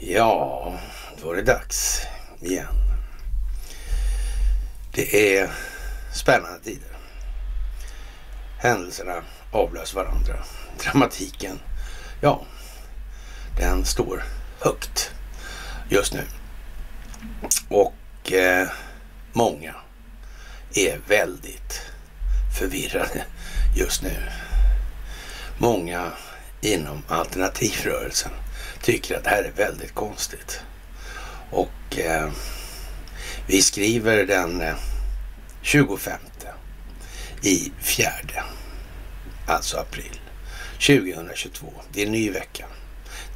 Ja, då är det dags igen. Det är spännande tider. Händelserna avlöser varandra. Dramatiken, ja, den står högt just nu. Och många är väldigt förvirrade just nu. Många inom alternativrörelsen tycker att det här är väldigt konstigt. Och vi skriver den 25 i fjärde, alltså april 2022. Det är en ny vecka.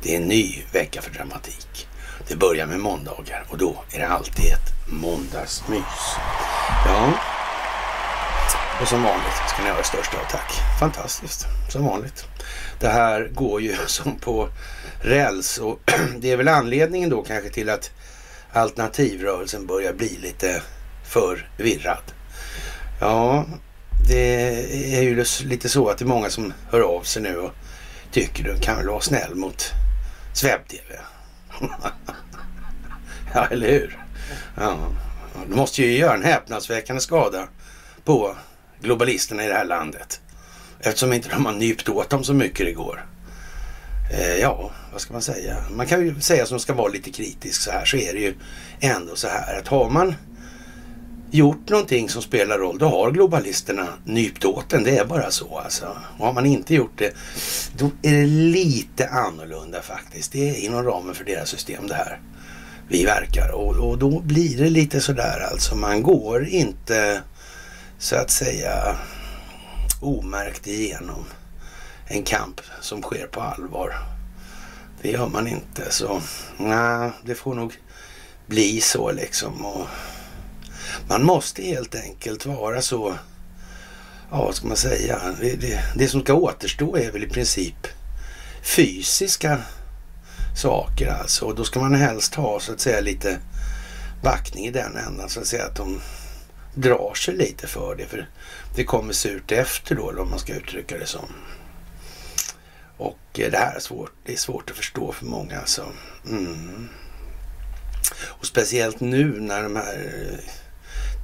Det är en ny vecka för dramatik. Det börjar med måndagar och då är det alltid ett måndagsmys. Ja, och som vanligt ska ni göra största attack. Fantastiskt, som vanligt. Det här går ju som på räls och det är väl anledningen då kanske till att alternativrörelsen börjar bli lite förvirrad. Ja, det är ju lite så att det är många som hör av sig nu och tycker du kan väl vara snäll mot SvebTV. Ja, eller hur? Ja, du måste ju göra en häpnadsväckande skada på globalisterna i det här landet. Eftersom inte de har nypt åt dem så mycket det går. Ja, vad ska man säga? Man kan ju säga som ska vara lite kritisk så här, så är det ju ändå så här att har man gjort någonting som spelar roll, då har globalisterna nypt åt den. Det är bara så alltså. Och har man inte gjort det, då är det lite annorlunda faktiskt. Det är inom ramen för deras system det här. Vi verkar. Och då blir det lite sådär alltså. Man går inte så att säga omärkt igenom en kamp som sker på allvar. Det gör man inte. Så nej, det får nog bli så liksom. Och man måste helt enkelt vara så, ja vad ska man säga, det som ska återstå är väl i princip fysiska saker alltså. Och då ska man helst ha så att säga lite backning i den ändan så att säga att de drar sig lite för det kommer surt efter då om man ska uttrycka det som. Och det här är svårt, det är svårt att förstå för många alltså. Och speciellt nu när de här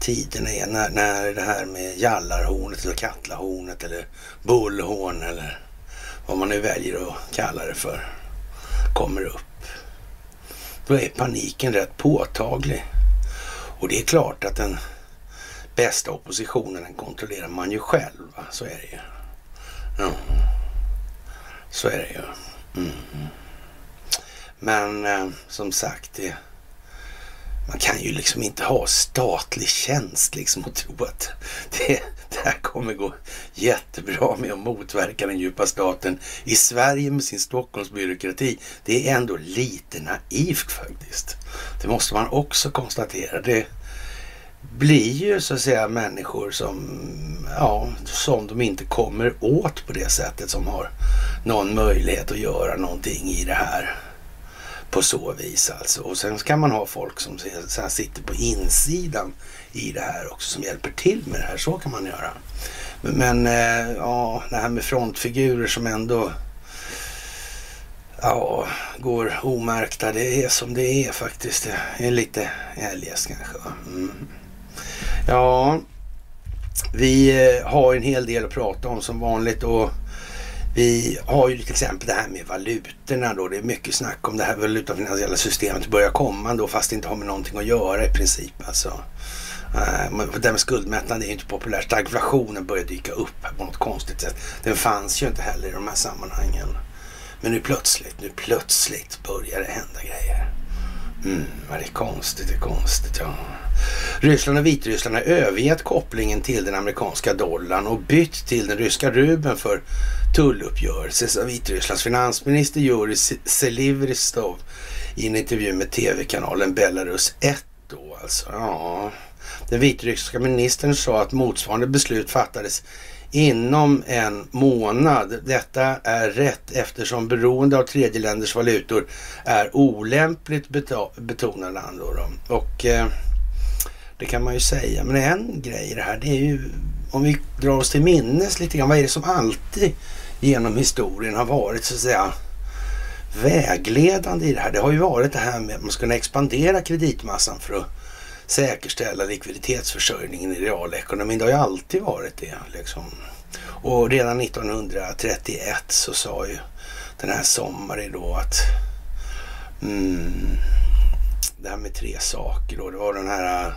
tiderna är, när det här med jallarhornet eller kattlahornet eller bullhorn eller vad man nu väljer att kalla det för kommer upp, då är paniken rätt påtaglig. Och det är klart att den bästa oppositionen, den kontrollerar man ju själv, va? Så är det ju. Ja. Så är det ju. Mm. Men som sagt, det, man kan ju liksom inte ha statlig tjänst liksom och tro att det här kommer gå jättebra med att motverka den djupa staten i Sverige med sin Stockholmsbyråkrati. Det är ändå lite naivt faktiskt. Det måste man också konstatera. Det blir ju så att säga människor som de inte kommer åt på det sättet, som har någon möjlighet att göra någonting i det här på så vis alltså. Och sen kan man ha folk som så sitter på insidan i det här också som hjälper till med det här, så kan man göra. Men ja, det här med frontfigurer som ändå ja, går omärkta, det är som det är faktiskt. Det är lite ärligast kanske. Ja, vi har en hel del att prata om som vanligt och vi har ju till exempel det här med valutorna då. Det är mycket snack om det här valutafinansiella systemet börjar komma då, fast det inte har med någonting att göra i princip alltså. Den med skuldmättnaden är ju inte populär. Stagflationen börjar dyka upp på något konstigt sätt. Den fanns ju inte heller i de här sammanhangen. Men nu plötsligt börjar det hända grejer. Men det är konstigt, ja. Ryssland och Vitryssland har övergett kopplingen till den amerikanska dollarn och bytt till den ryska rubeln för tulluppgörelse. Så Vitrysslands finansminister Yuri Selivristov i en intervju med tv-kanalen Belarus 1 då alltså. Ja. Den vitryska ministern sa att motsvarande beslut fattades inom en månad. Detta är rätt eftersom beroende av tredjeländers valutor är olämpligt, betonar han då. Och Det kan man ju säga. Men en grej i det här, det är ju om vi drar oss till minnes lite grann. Vad är det som alltid genom historien har varit så att säga vägledande i det här? Det har ju varit det här med att man ska kunna expandera kreditmassan för att säkerställa likviditetsförsörjningen i realekonomin. Det har ju alltid varit det liksom. Och redan 1931 så sa ju den här sommaren då att det här med tre saker då, det var den här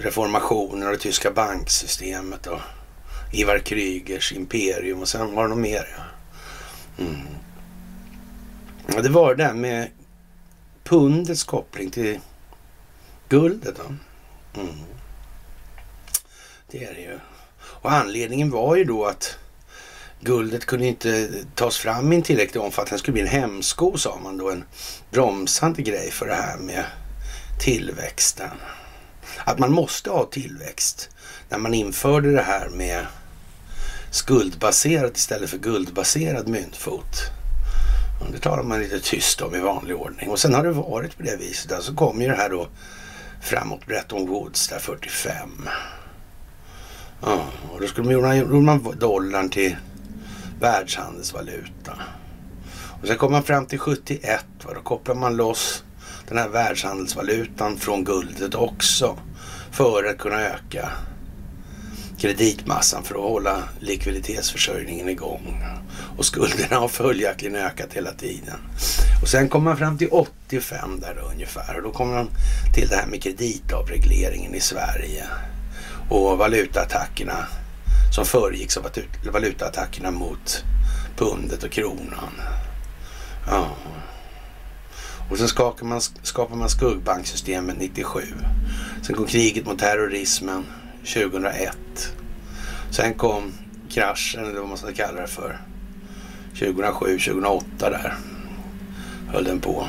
reformationen och det tyska banksystemet och Ivar Krygers imperium och sen var det något mer. Ja, det var det där med pundets koppling till guldet då. Det är det ju. Och anledningen var ju då att guldet kunde inte tas fram i en tillräcklig omfattning. Det skulle bli en hämsko, sa man då, en bromsande grej för det här med tillväxten. Att man måste ha tillväxt när man införde det här med skuldbaserat istället för guldbaserad myntfot. Och det talar man lite tyst om i vanlig ordning. Och sen har det varit på det viset. Så alltså kom ju det här då framåt Bretton Woods där 45. Ja, och då skulle man göra dollarn till världshandelsvaluta. Och sen kom man fram till 71. Och då kopplar man loss den här världshandelsvalutan från guldet också. För att kunna öka kreditmassan för att hålla likviditetsförsörjningen igång. Och skulderna har följaktligen ökat hela tiden. Och sen kommer man fram till 85 där då, ungefär. Och då kommer man till det här med kreditavregleringen i Sverige. Och valutaattackerna som föregicks av valutaattackerna mot pundet och kronan. Ja. Och sen skapar man skuggbanksystemet 97. Sen kom kriget mot terrorismen 2001. Sen kom kraschen, eller vad man ska kalla det för, 2007-2008 där. Höll den på.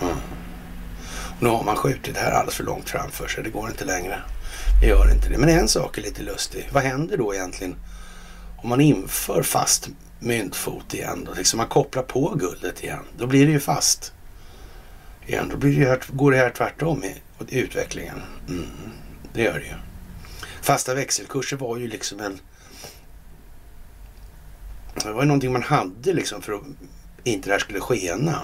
Och nu har man skjutit det här alldeles för långt framför sig. Det går inte längre. Det gör inte det. Men en sak är lite lustig. Vad händer då egentligen om man inför fast myntfot igen då? Liksom man kopplar på guldet igen. Då blir det ju fast igen. Då blir det här, går det här tvärtom i utvecklingen. Det gör det ju. Fasta växelkurser var ju liksom en... Det var ju någonting man hade liksom för att inte det här skulle skena.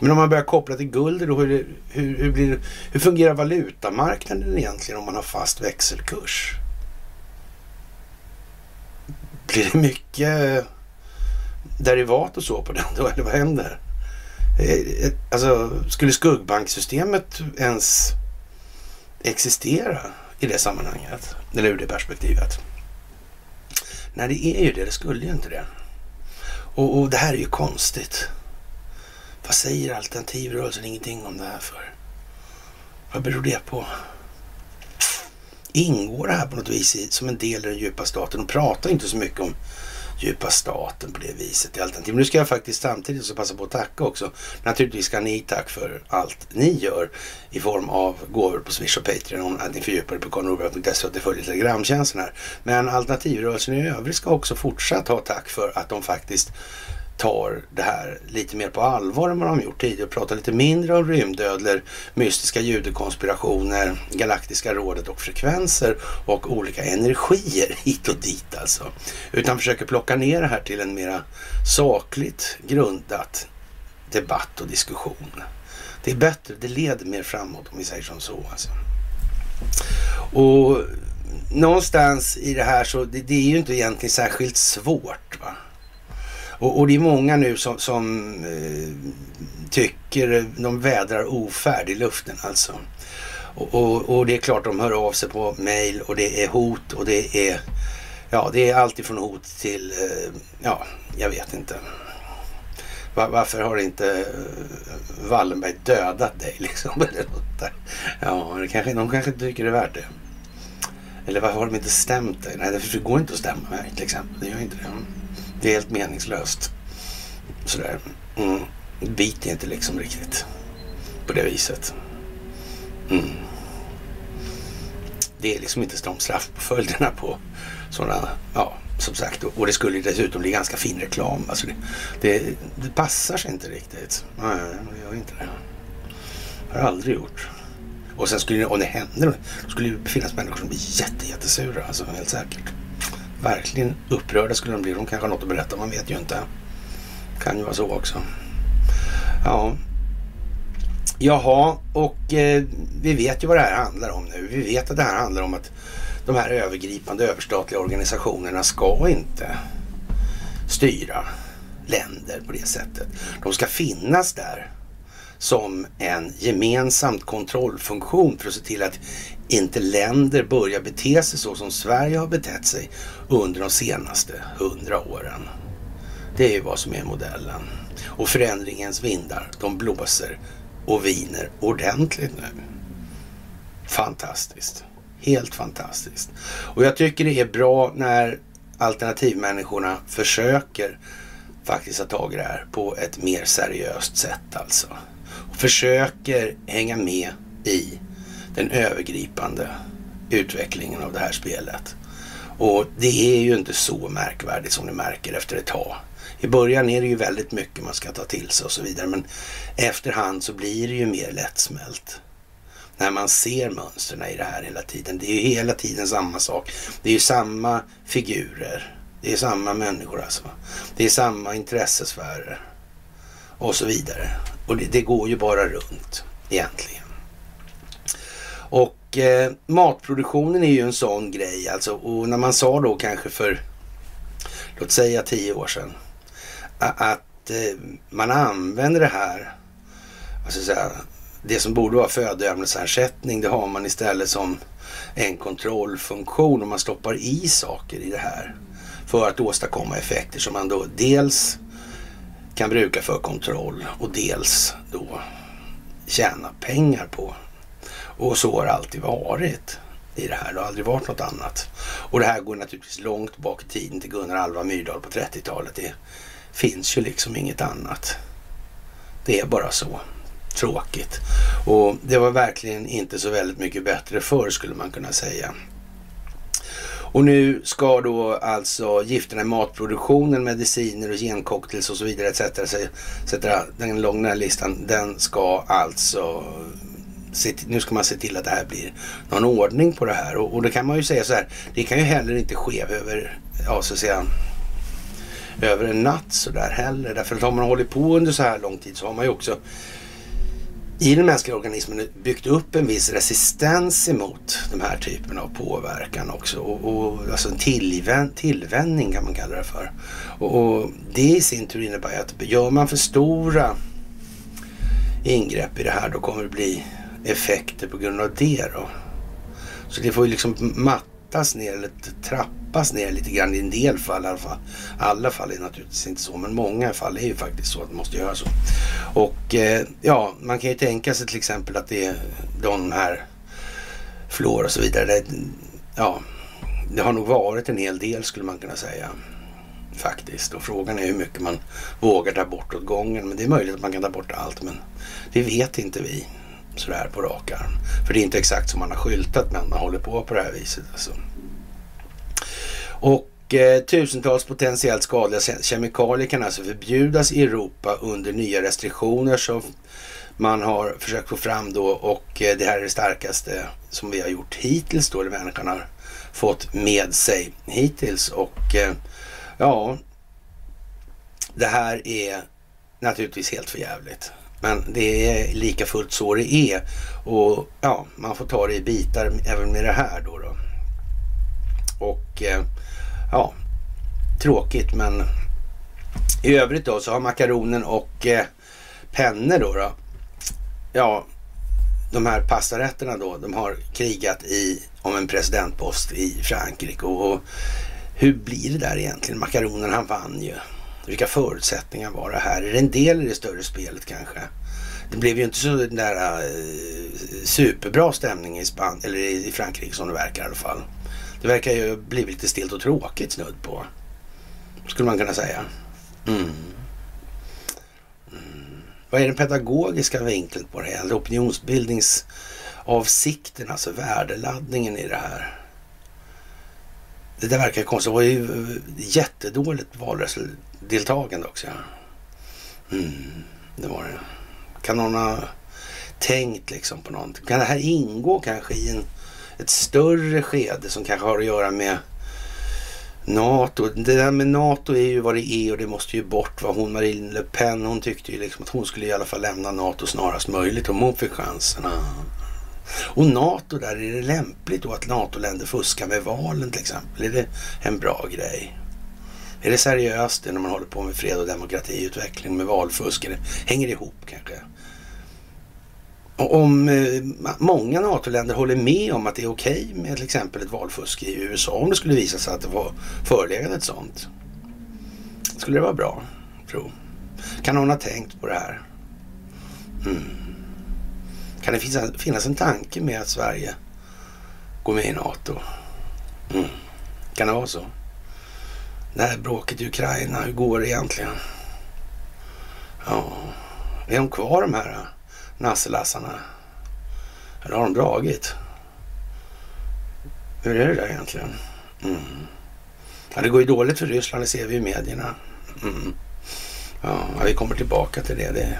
Men om man börjar koppla till guld då, hur fungerar valutamarknaden egentligen om man har fast växelkurs? Blir det mycket derivat och så på den då, eller vad händer? Alltså, skulle skuggbanksystemet ens existera i det sammanhanget? Eller ur det perspektivet? Nej, det är ju det. Det skulle ju inte det. Och det här är ju konstigt. Vad säger alternativrörelsen ingenting om det här för? Vad beror det på? Ingår det här på något vis som en del i den djupa staten? De pratar inte så mycket om djupa staten på det viset i alternativ. Men nu ska jag faktiskt samtidigt så passa på att tacka också. Naturligtvis ska ni tack för allt ni gör i form av gåvor på Swish och Patreon, att ni fördjupar det på karlnorberg.se och att det följer telegramtjänsten här. Men alternativrörelsen i övrigt ska också fortsatt ha tack för att de faktiskt tar det här lite mer på allvar än vad de gjort tidigare och pratar lite mindre om rymdödlor, mystiska judekonspirationer, galaktiska rådet och frekvenser och olika energier hit och dit alltså. Utan försöker plocka ner det här till en mera sakligt grundat debatt och diskussion. Det är bättre, det leder mer framåt om vi säger som så alltså. Och någonstans i det här så det är ju inte egentligen särskilt svårt va. Och det är många nu som tycker de vädrar ofärd i luften alltså. Och det är klart de hör av sig på mejl och det är hot och det är allt ifrån hot till jag vet inte. Varför har inte Wallenberg dödat dig liksom eller något där? Ja, de kanske tycker det är värt det. Eller varför har de inte stämt dig? Nej, det går inte att stämma mig till exempel. Det gör inte det. Det är helt meningslöst. Sådär. Biter inte liksom riktigt. På det viset. Det är liksom inte de straffpåföljderna på sådana, som sagt. Och det skulle dessutom bli ganska fin reklam. Alltså det passar sig inte riktigt. Nej, det gör inte det. Har aldrig gjort. Och sen skulle, om det händer, skulle det finnas människor som blir jättesura. Alltså helt säkert. Verkligen upprörda skulle de bli. De kanske har något att berätta, man vet ju inte. Kan ju vara så också. Ja. Jaha, och vi vet ju vad det här handlar om nu. Vi vet att det här handlar om att de här övergripande överstatliga organisationerna ska inte styra länder på det sättet. De ska finnas där som en gemensamt kontrollfunktion för att se till att inte länder börjar bete sig så som Sverige har betett sig under de senaste 100 åren. Det är ju vad som är modellen. Och förändringens vindar, de blåser och viner ordentligt nu. Fantastiskt. Helt fantastiskt. Och jag tycker det är bra när alternativmänniskorna försöker faktiskt ta tag i det här på ett mer seriöst sätt alltså. Och försöker hänga med i den övergripande utvecklingen av det här spelet. Och det är ju inte så märkvärdigt som ni märker efter ett tag. I början är det ju väldigt mycket man ska ta till sig och så vidare, men efterhand så blir det ju mer lättsmält. När man ser mönstren i det här hela tiden. Det är ju hela tiden samma sak. Det är ju samma figurer. Det är samma människor alltså. Det är samma intressesfärer. Och så vidare. Och det går ju bara runt egentligen. Och matproduktionen är ju en sån grej alltså. Och när man sa då kanske för, låt säga 10 år sedan. Att man använder det här, alltså så här, det som borde vara födoämnesersättning, det har man istället som en kontrollfunktion och man stoppar i saker i det här för att åstadkomma effekter som man då dels kan bruka för kontroll och dels då tjäna pengar på. Och så har det alltid varit i det här. Det har aldrig varit något annat. Och det här går naturligtvis långt bak i tiden till Gunnar Alva Myrdal på 30-talet. Det finns ju liksom inget annat. Det är bara så. Tråkigt. Och det var verkligen inte så väldigt mycket bättre förr, skulle man kunna säga. Och nu ska då alltså gifterna i matproduktionen, mediciner och gencocktails och så vidare etc. Den långa listan, den ska alltså, nu ska man se till att det här blir någon ordning på det här. Och då kan man ju säga så här, det kan ju heller inte ske över, ja så att säga, över en natt så där heller. Därför att har man hållit på under så här lång tid så har man ju också i den mänskliga organismen byggt upp en viss resistens emot de här typerna av påverkan också. Och alltså en tillvänjning kan man kalla det för. Och det i sin tur innebär att gör man för stora ingrepp i det här, då kommer det bli effekter på grund av det då. Så det får ju liksom mattas ner eller trappas ner lite grann i en del fall i alla fall. Alla fall är naturligtvis inte så, men många fall är ju faktiskt så att man måste göra så. Och ja, man kan ju tänka sig till exempel att det är de här flor och så vidare. Det, ja, det har nog varit en hel del skulle man kunna säga faktiskt. Och frågan är hur mycket man vågar ta bort åt gången. Men det är möjligt att man kan ta bort allt, men det vet inte vi sådär på rak arm. För det är inte exakt som man har skyltat, men man håller på det här viset alltså. Och tusentals potentiellt skadliga kemikalier kan alltså förbjudas i Europa under nya restriktioner som man har försökt få fram då. Och det här är det starkaste som vi har gjort hittills då, det människan har fått med sig hittills. Och ja, det här är naturligtvis helt förjävligt. Men det är lika fullt så det är. Och ja, man får ta det i bitar även med det här då. Och ja, tråkigt, men i övrigt då så har makaronen och penne då. Ja, de här pastarätterna då, de har krigat om en presidentpost i Frankrike. Och hur blir det där egentligen? Makaronen, han vann ju. Vilka förutsättningar var det här? Är det en del i det större spelet kanske? Det blev ju inte så den där superbra stämning i eller i Frankrike som det verkar i alla fall. Det verkar ju bli lite stilt och tråkigt snudd på, skulle man kunna säga. Vad är den pedagogiska vinkeln på det här? Eller opinionsbildningsavsikten, alltså värdeladdningen i det här? Det där verkar konstigt. Det var ju jättedåligt valdeltagande också. Det var det. Kan någon ha tänkt liksom på någonting. Kan det här ingå kanske i ett större skede som kanske har att göra med NATO? Det där med NATO är ju vad det är och det måste ju bort. Vad hon, Marine Le Pen, hon tyckte ju liksom att hon skulle i alla fall lämna NATO snarast möjligt om hon fick chansen. Och NATO där, är det lämpligt då att NATO-länder fuskar med valen till exempel? Är det en bra grej? Är det seriöst det när man håller på med fred och demokratiutveckling med valfusk? Hänger det ihop kanske? Och om många NATO-länder håller med om att det är okej med till exempel ett valfusk i USA, om det skulle visa sig att det var föreliggande ett sånt, skulle det vara bra, tror. Kan någon ha tänkt på det här? Kan det finnas en tanke med att Sverige går med i NATO? Kan det vara så? Det här bråket i Ukraina, hur går det egentligen? Ja, är de kvar de här nasselassarna? Eller har de dragit? Hur är det där egentligen? Ja, det går ju dåligt för Ryssland, det ser vi i medierna. Ja, vi kommer tillbaka till det.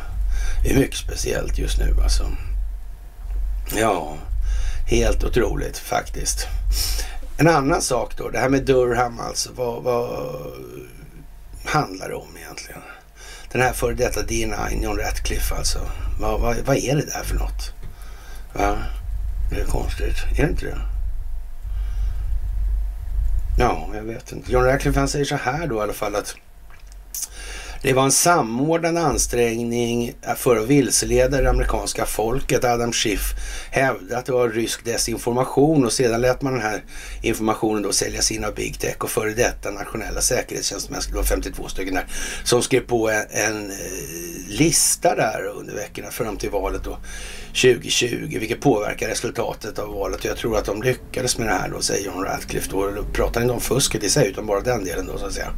Det är mycket speciellt just nu alltså. Ja, helt otroligt faktiskt. En annan sak då, det här med Durham alltså, vad handlar det om egentligen? Den här före detta D9, John Ratcliffe alltså, vad är det där för något? Va? Det är konstigt, är det inte det? Ja, jag vet inte. John Ratcliffe, han säger så här då i alla fall att det var en samordnad ansträngning för att vilseleda det amerikanska folket. Adam Schiff hävdade att det var rysk desinformation och sedan lät man den här informationen då säljas in av Big Tech och före detta nationella säkerhetstjänstemän, det var 52 stycken där, som skrev på en lista där under veckorna fram till valet då 2020, vilket påverkar resultatet av valet. Jag tror att de lyckades med det här då, säger John Ratcliffe då. Då pratar inte om fusket i sig utan bara den delen då, så att säga.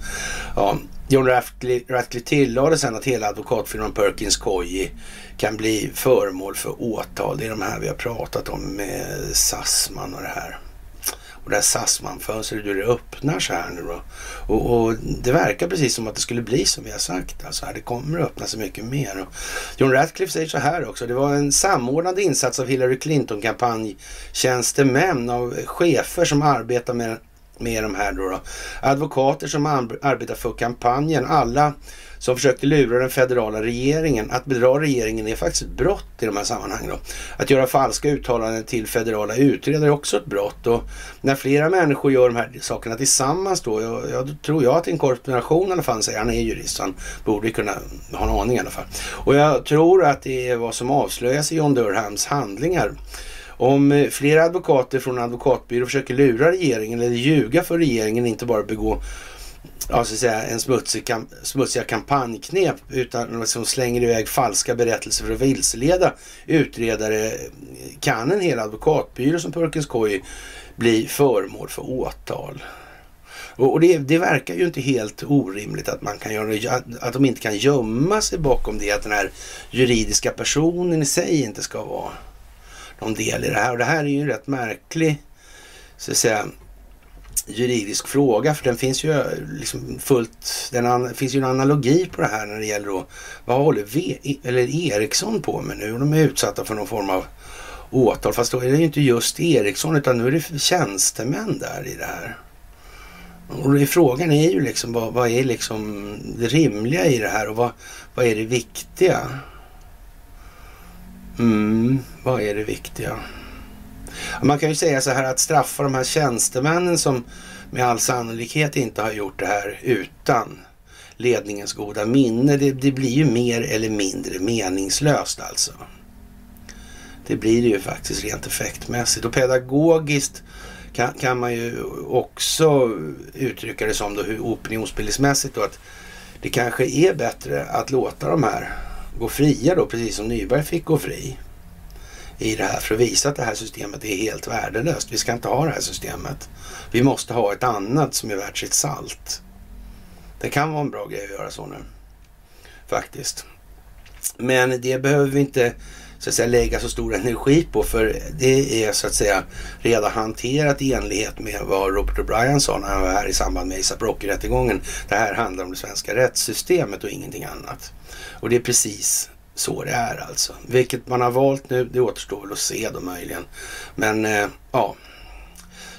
Ja. John Ratcliffe tillade sen att hela advokatfirman Perkins Coie kan bli föremål för åtal. Det är de här vi har pratat om med Sassman och det här. Och det här Sassman-fönstret, det öppnar så här nu då. Och det verkar precis som att det skulle bli som vi har sagt. Alltså, det kommer att öppna så mycket mer. Och John Ratcliffe säger så här också. Det var en samordnad insats av Hillary Clinton-kampanjtjänstemän, av chefer som arbetar med de här då. Advokater som arbetar för kampanjen, alla som försökte lura den federala regeringen. Att bedra regeringen är faktiskt ett brott i de här sammanhangen då. Att göra falska uttalanden till federala utredare är också ett brott, och när flera människor gör de här sakerna tillsammans då, jag tror jag att en korporation i alla fall, säger han, är jurist, han borde kunna ha en aning i alla fall, och jag tror att det är vad som avslöjas i John Durhams handlingar. Om flera advokater från advokatbyrå försöker lura regeringen eller ljuga för regeringen, inte bara begå en smutsiga kampanjknep utan som slänger iväg falska berättelser för att vilseleda utredare, kan en hel advokatbyrå som Perkins Coie bli föremål för åtal. Och det verkar ju inte helt orimligt att man kan göra, att de inte kan gömma sig bakom det, att den här juridiska personen i sig inte ska vara någon del i det här. Och det här är ju en rätt märklig, så att säga, juridisk fråga, för den finns ju liksom finns ju en analogi på det här när det gäller då, vad håller Eriksson på med nu? De är utsatta för någon form av åtal, fast då är det ju inte just Eriksson utan nu är det tjänstemän där i det här. Och frågan är ju liksom, vad är liksom det rimliga i det här och vad är det viktiga? Vad är det viktiga? Man kan ju säga så här, att straffa de här tjänstemännen som med all sannolikhet inte har gjort det här utan ledningens goda minne, det blir ju mer eller mindre meningslöst alltså. Det blir det ju faktiskt rent effektmässigt, och pedagogiskt kan man ju också uttrycka det som då, hur opinionsbildningsmässigt då, att det kanske är bättre att låta de här gå fria då, precis som Nyberg fick gå fri i det här, för att visa att det här systemet är helt värdelöst. Vi ska inte ha det här systemet. Vi måste ha ett annat som är värt sitt salt. Det kan vara en bra grej att göra så nu. Faktiskt. Men det behöver vi inte, så att säga, lägga så stor energi på, för det är, så att säga, redan hanterat i enlighet med vad Robert O'Brien sa när han var här i samband med Asa Brocky-rättegången. Det här handlar om det svenska rättssystemet och ingenting annat. Och det är precis så det är alltså. Vilket man har valt nu, det återstår väl att se då möjligen. Men ja,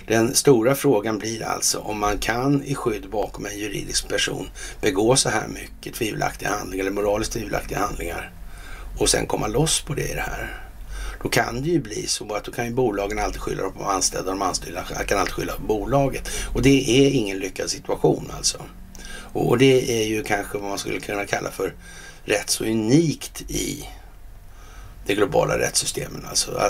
den stora frågan blir alltså om man kan i skydd bakom en juridisk person begå så här mycket tvivelaktiga handlingar eller moraliskt tvivelaktiga handlingar och sen komma loss på det i det här. Då kan det ju bli så att då kan ju bolagen alltid skylla på anställda och de anställda kan alltid skylla på bolaget. Och det är ingen lyckad situation alltså. Och det är ju kanske vad man skulle kunna kalla för rätt så unikt i det globala rättssystemen. Alltså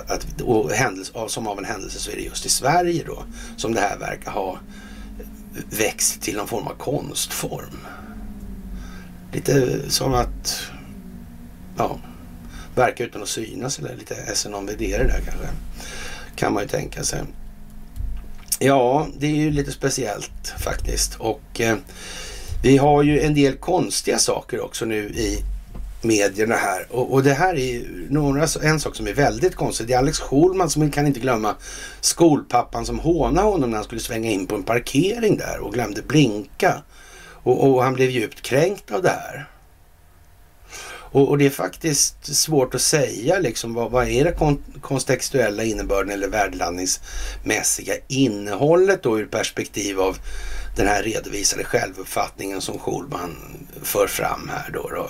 och händelse, som av en händelse så är det just i Sverige då som det här verkar ha växt till någon form av konstform. Lite som att, ja, verka utan att synas eller lite SNMVD där kanske. Kan man ju tänka sig. Ja, det är ju lite speciellt faktiskt. Och vi har ju en del konstiga saker också nu i medierna här. Och det här är några, en sak som är väldigt konstig. Det är Alex Schulman som kan inte glömma skolpappan som hånade honom när han skulle svänga in på en parkering där och glömde blinka. Och han blev djupt kränkt av det här. Och det är faktiskt svårt att säga liksom, vad är det kontextuella innebörden eller värdelandningsmässiga innehållet då ur perspektiv av den här redovisade självuppfattningen som Schulman för fram här då.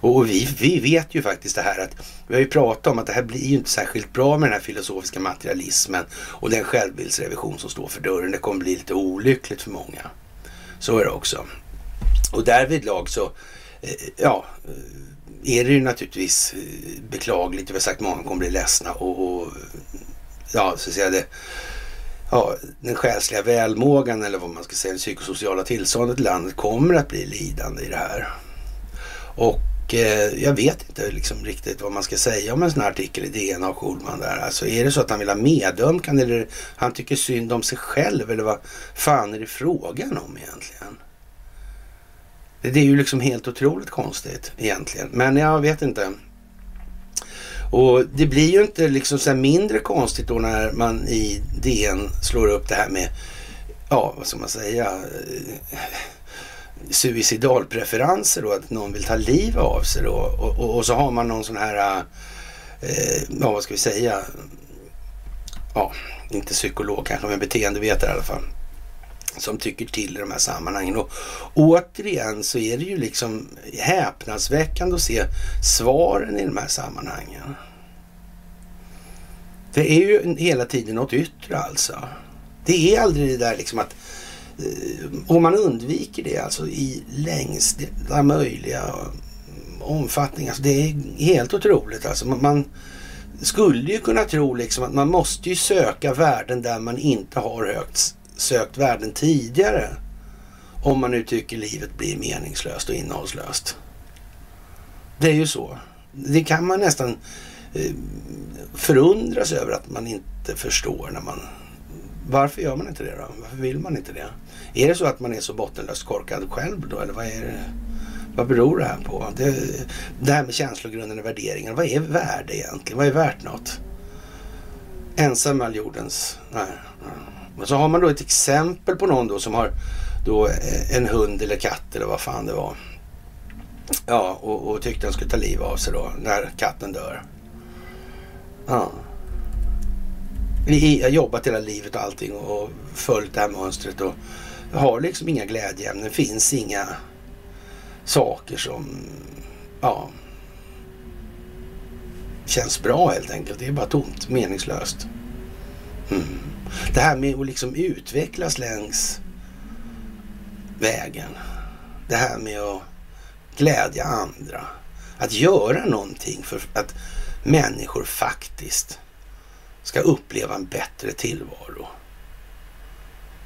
Och vi vet ju faktiskt det här att vi har ju pratat om att det här blir ju inte särskilt bra med den här filosofiska materialismen och den självbildsrevision som står för dörren. Det kommer bli lite olyckligt för många. Så är det också. Och därvidlag så, ja, är det ju naturligtvis beklagligt. Vi har sagt många kommer bli ledsna och ja, så säger det, ja, den själsliga välmågan eller vad man ska säga, det psykosociala tillståndet i landet kommer att bli lidande i det här. Och jag vet inte liksom riktigt vad man ska säga om en sån här artikel i DN av Schulman där. Alltså är det så att han vill ha medömkan eller han tycker synd om sig själv eller vad fan är det frågan om egentligen? Det är ju liksom helt otroligt konstigt egentligen. Men jag vet inte. Och det blir ju inte liksom så mindre konstigt då när man i DN slår upp det här med, ja, vad ska man säga, suicidalpreferenser då, att någon vill ta liv av sig då. Och så har man någon sån här, ja vad ska vi säga, ja, inte psykolog kanske men beteendevetare i alla fall, som tycker till i de här sammanhangen. Och återigen så är det ju liksom häpnadsväckande att se svaren i de här sammanhangen. Det är ju hela tiden något yttre alltså. Det är aldrig det där liksom att om man undviker det alltså i längsta möjliga omfattning. Alltså det är helt otroligt alltså. Man skulle ju kunna tro liksom att man måste ju söka värden där man inte har högt sökt världen tidigare om man nu tycker livet blir meningslöst och innehållslöst. Det är ju så. Det kan man nästan förundras över att man inte förstår när man... Varför gör man inte det då? Varför vill man inte det? Är det så att man är så bottenlöst korkad själv då? Eller vad är det? Vad beror det här på? Det här med känslogrunden och värderingar. Vad är värde egentligen? Vad är värt något? Ensam all jordens... Nej. Och så har man då ett exempel på någon då som har då en hund eller katt eller vad fan det var. Ja, och tyckte han skulle ta liv av sig då när katten dör. Ja. Jag har jobbat hela livet och allting och följt det här mönstret och har liksom inga glädjeämnen. Det finns inga saker som, ja, känns bra helt enkelt. Det är bara tomt, meningslöst. Mm. Det här med att liksom utvecklas längs vägen. Det här med att glädja andra. Att göra någonting för att människor faktiskt ska uppleva en bättre tillvaro.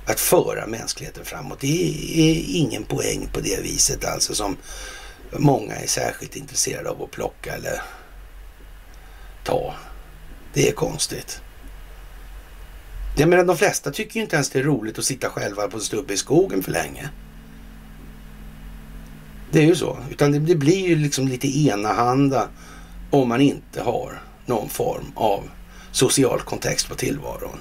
Att föra mänskligheten framåt. Det är ingen poäng på det viset alltså som många är särskilt intresserade av att plocka eller ta. Det är konstigt. Jag menar, de flesta tycker ju inte ens det är roligt att sitta själva på en stubbe i skogen för länge. Det är ju så. Utan det blir ju liksom lite enahanda om man inte har någon form av social kontext på tillvaron.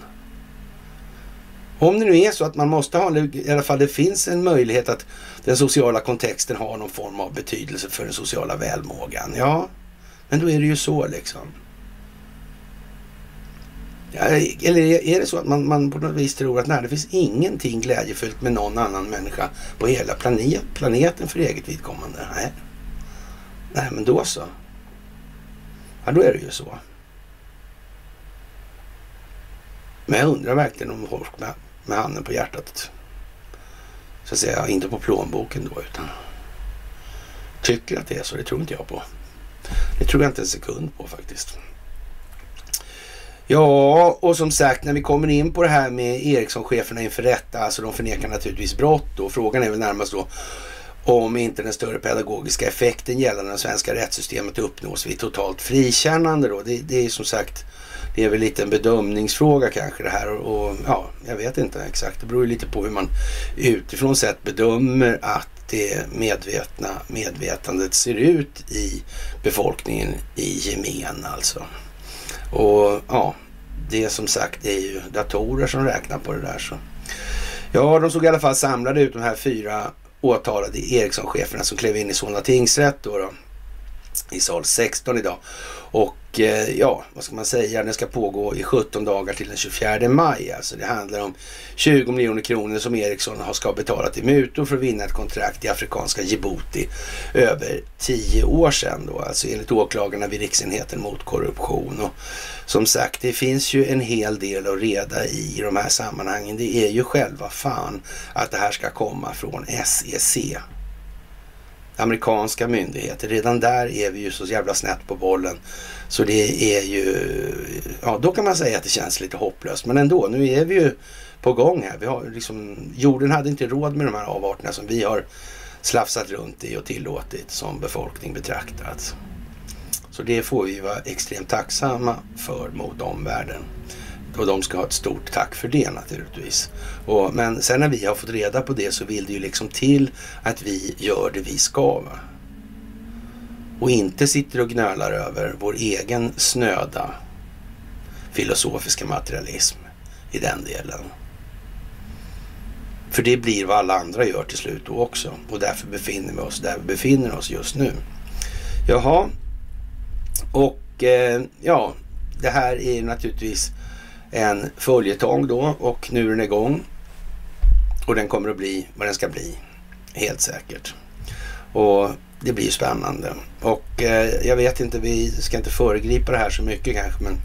Om det nu är så att man måste ha, i alla fall det finns en möjlighet att den sociala kontexten har någon form av betydelse för den sociala välmågan. Ja, Men då är det ju så liksom. Eller är det så att man på något vis tror att nej, det finns ingenting glädjefullt med någon annan människa på hela planeten för eget vidkommande? Nej, men då så. Ja, då är det ju så. Men jag undrar verkligen om folk med handen på hjärtat, så att säga, inte på plånboken då, utan tycker att det är så. Det tror inte jag på. Det tror jag inte en sekund på faktiskt. Ja, och som sagt, när vi kommer in på det här med Ericsson-cheferna inför rätta, alltså de förnekar naturligtvis brott, och frågan är väl närmast då om inte den större pedagogiska effekten gällande det svenska rättssystemet uppnås vid totalt frikännande då. Det är som sagt, det är väl lite en bedömningsfråga kanske det här, och ja, jag vet inte exakt. Det beror ju lite på hur man utifrån sett bedömer att det medvetandet ser ut i befolkningen i gemen alltså. Och ja, det som sagt är ju datorer som räknar på det där så. Ja, de såg i alla fall samlade ut de här 4 åtalade Ericsson-cheferna som klev in i Solna tingsrätt då i sal 16 idag. Och ja, vad ska man säga, den ska pågå i 17 dagar till den 24 maj. Alltså det handlar om 20 miljoner kronor som Ericsson ska betalat i mutor för att vinna ett kontrakt i afrikanska Djibouti över 10 år sedan då. Alltså enligt åklagarna vid Riksenheten mot korruption. Och som sagt, det finns ju en hel del att reda i de här sammanhangen. Det är ju själva fan att det här ska komma från SEC. Amerikanska myndigheter. Redan där är vi ju så jävla snett på bollen. Så det är ju... Ja, då kan man säga att det känns lite hopplöst. Men ändå, nu är vi ju på gång här. Vi har liksom, jorden hade inte råd med de här avarterna som vi har slafsat runt i och tillåtit som befolkning betraktat. Så det får vi vara extremt tacksamma för mot omvärlden. Och de ska ha ett stort tack för det naturligtvis. Men sen när vi har fått reda på det så vill det ju liksom till att vi gör det vi ska, va? Och inte sitter och gnölar över vår egen snöda filosofiska materialism i den delen. För det blir vad alla andra gör till slut då också. Och därför befinner vi oss där vi befinner oss just nu. Jaha. Och ja, det här är naturligtvis en följetong då, och nu är den igång och den kommer att bli vad den ska bli, helt säkert, och det blir spännande. Och jag vet inte, vi ska inte föregripa det här så mycket kanske, men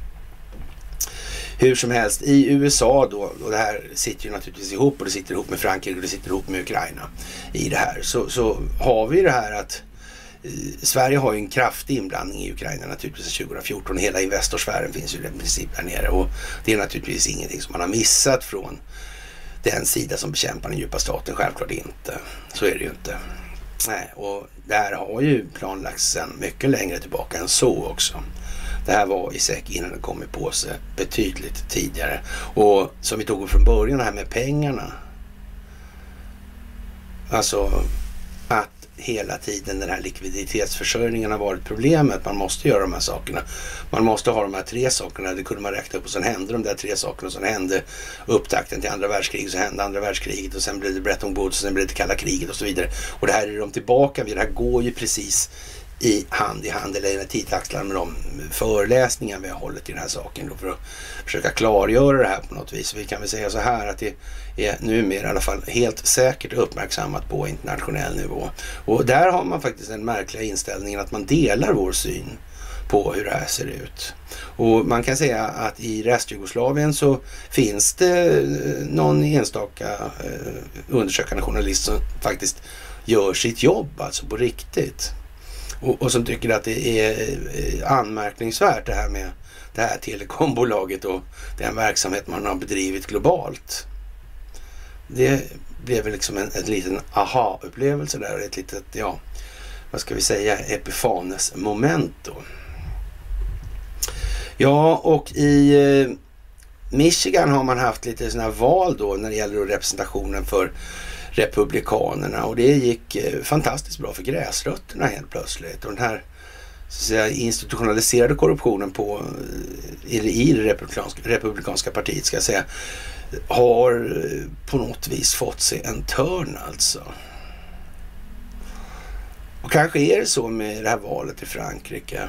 hur som helst i USA då, och det här sitter ju naturligtvis ihop, och det sitter ihop med Frankrike och det sitter ihop med Ukraina i det här, så har vi det här att Sverige har ju en kraftig inblandning i Ukraina naturligtvis 2014. Hela investorsfären finns ju i princip där nere, och det är naturligtvis ingenting som man har missat från den sida som bekämpar den djupa staten. Självklart inte. Så är det ju inte. Nej, och det här har ju planlagts sedan mycket längre tillbaka än så också. Det här var i säck innan det kom i påse betydligt tidigare. Och som vi tog upp från början här med pengarna. Alltså att hela tiden den här likviditetsförsörjningen har varit problemet. Man måste göra de här sakerna. Man måste ha de här 3 sakerna. Det kunde man räkna upp, och sen hände de där 3 sakerna, och sen hände upptakten till andra världskriget, så hände andra världskriget, och sen blev det Bretton Woods, och sen blev det kalla kriget och så vidare. Och det här är de tillbaka vid. Det här går ju precis i hand eller i den tidtaxlan med de föreläsningar vi har hållit i den här saken då, för att försöka klargöra det här på något vis. Vi kan väl säga så här att det är numera i alla fall helt säkert uppmärksammat på internationell nivå, och där har man faktiskt den märkliga inställningen att man delar vår syn på hur det här ser ut. Och man kan säga att i restjugoslavien så finns det någon enstaka undersökande journalist som faktiskt gör sitt jobb alltså på riktigt. Och som tycker att det är anmärkningsvärt det här med det här telekombolaget och den verksamhet man har bedrivit globalt. Det blev väl liksom en liten aha-upplevelse där, ett litet, ja, vad ska vi säga, epifanes moment då. Ja, och i Michigan har man haft lite sådana val då när det gäller representationen för republikanerna, och det gick fantastiskt bra för gräsrötterna helt plötsligt. Och den här så att säga institutionaliserade korruptionen på i det republikanska partiet, ska jag säga, har på något vis fått sig en törn alltså. Och kanske är det så med det här valet i Frankrike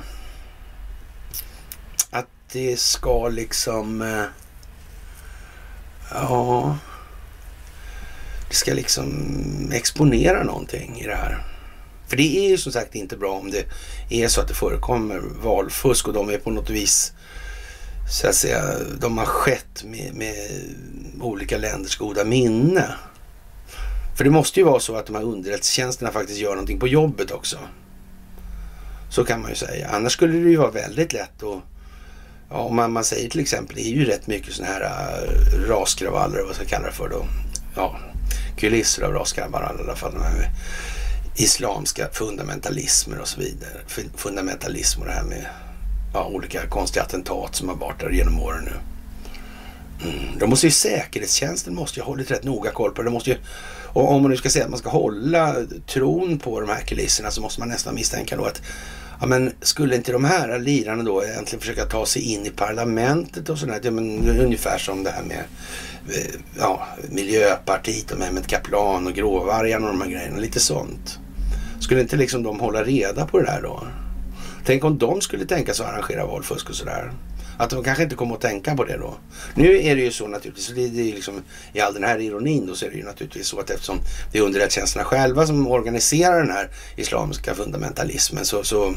det ska liksom... ja... Det ska liksom exponera någonting i det här. För det är ju som sagt inte bra om det är så att det förekommer valfusk och de är på något vis... så att säga, de har skett med olika länders goda minne. För det måste ju vara så att de här underrättelsetjänsterna faktiskt gör någonting på jobbet också. Så kan man ju säga. Annars skulle det ju vara väldigt lätt att... ja, om man säger till exempel, det är ju rätt mycket sådana här raskravaller, vad ska jag kalla det för då? Ja, kulisser av raskravaller i alla fall. De här islamska fundamentalismer och så vidare. Fundamentalism och det här med... ja, olika konstiga attentat som har varit där genom åren nu. De måste ju, säkerhetstjänsten måste ju ha hållit rätt noga koll på det. De måste ju, och om man nu ska säga att man ska hålla tron på de här kulisserna, så måste man nästan misstänka då att ja, men skulle inte de här lirarna då egentligen försöka ta sig in i parlamentet och sådär, ja, men ungefär som det här med ja, Miljöpartiet och Mehmet Kaplan och Gråvargen och de här grejerna, lite sånt. Skulle inte liksom de hålla reda på det där då? Tänk om de skulle tänka sig att arrangera valfusk och sådär. Att de kanske inte kommer att tänka på det då. Nu är det ju så naturligtvis, det är liksom, i all den här ironin då, så är det ju naturligtvis så att eftersom det är underrättelsetjänsterna själva som organiserar den här islamiska fundamentalismen, så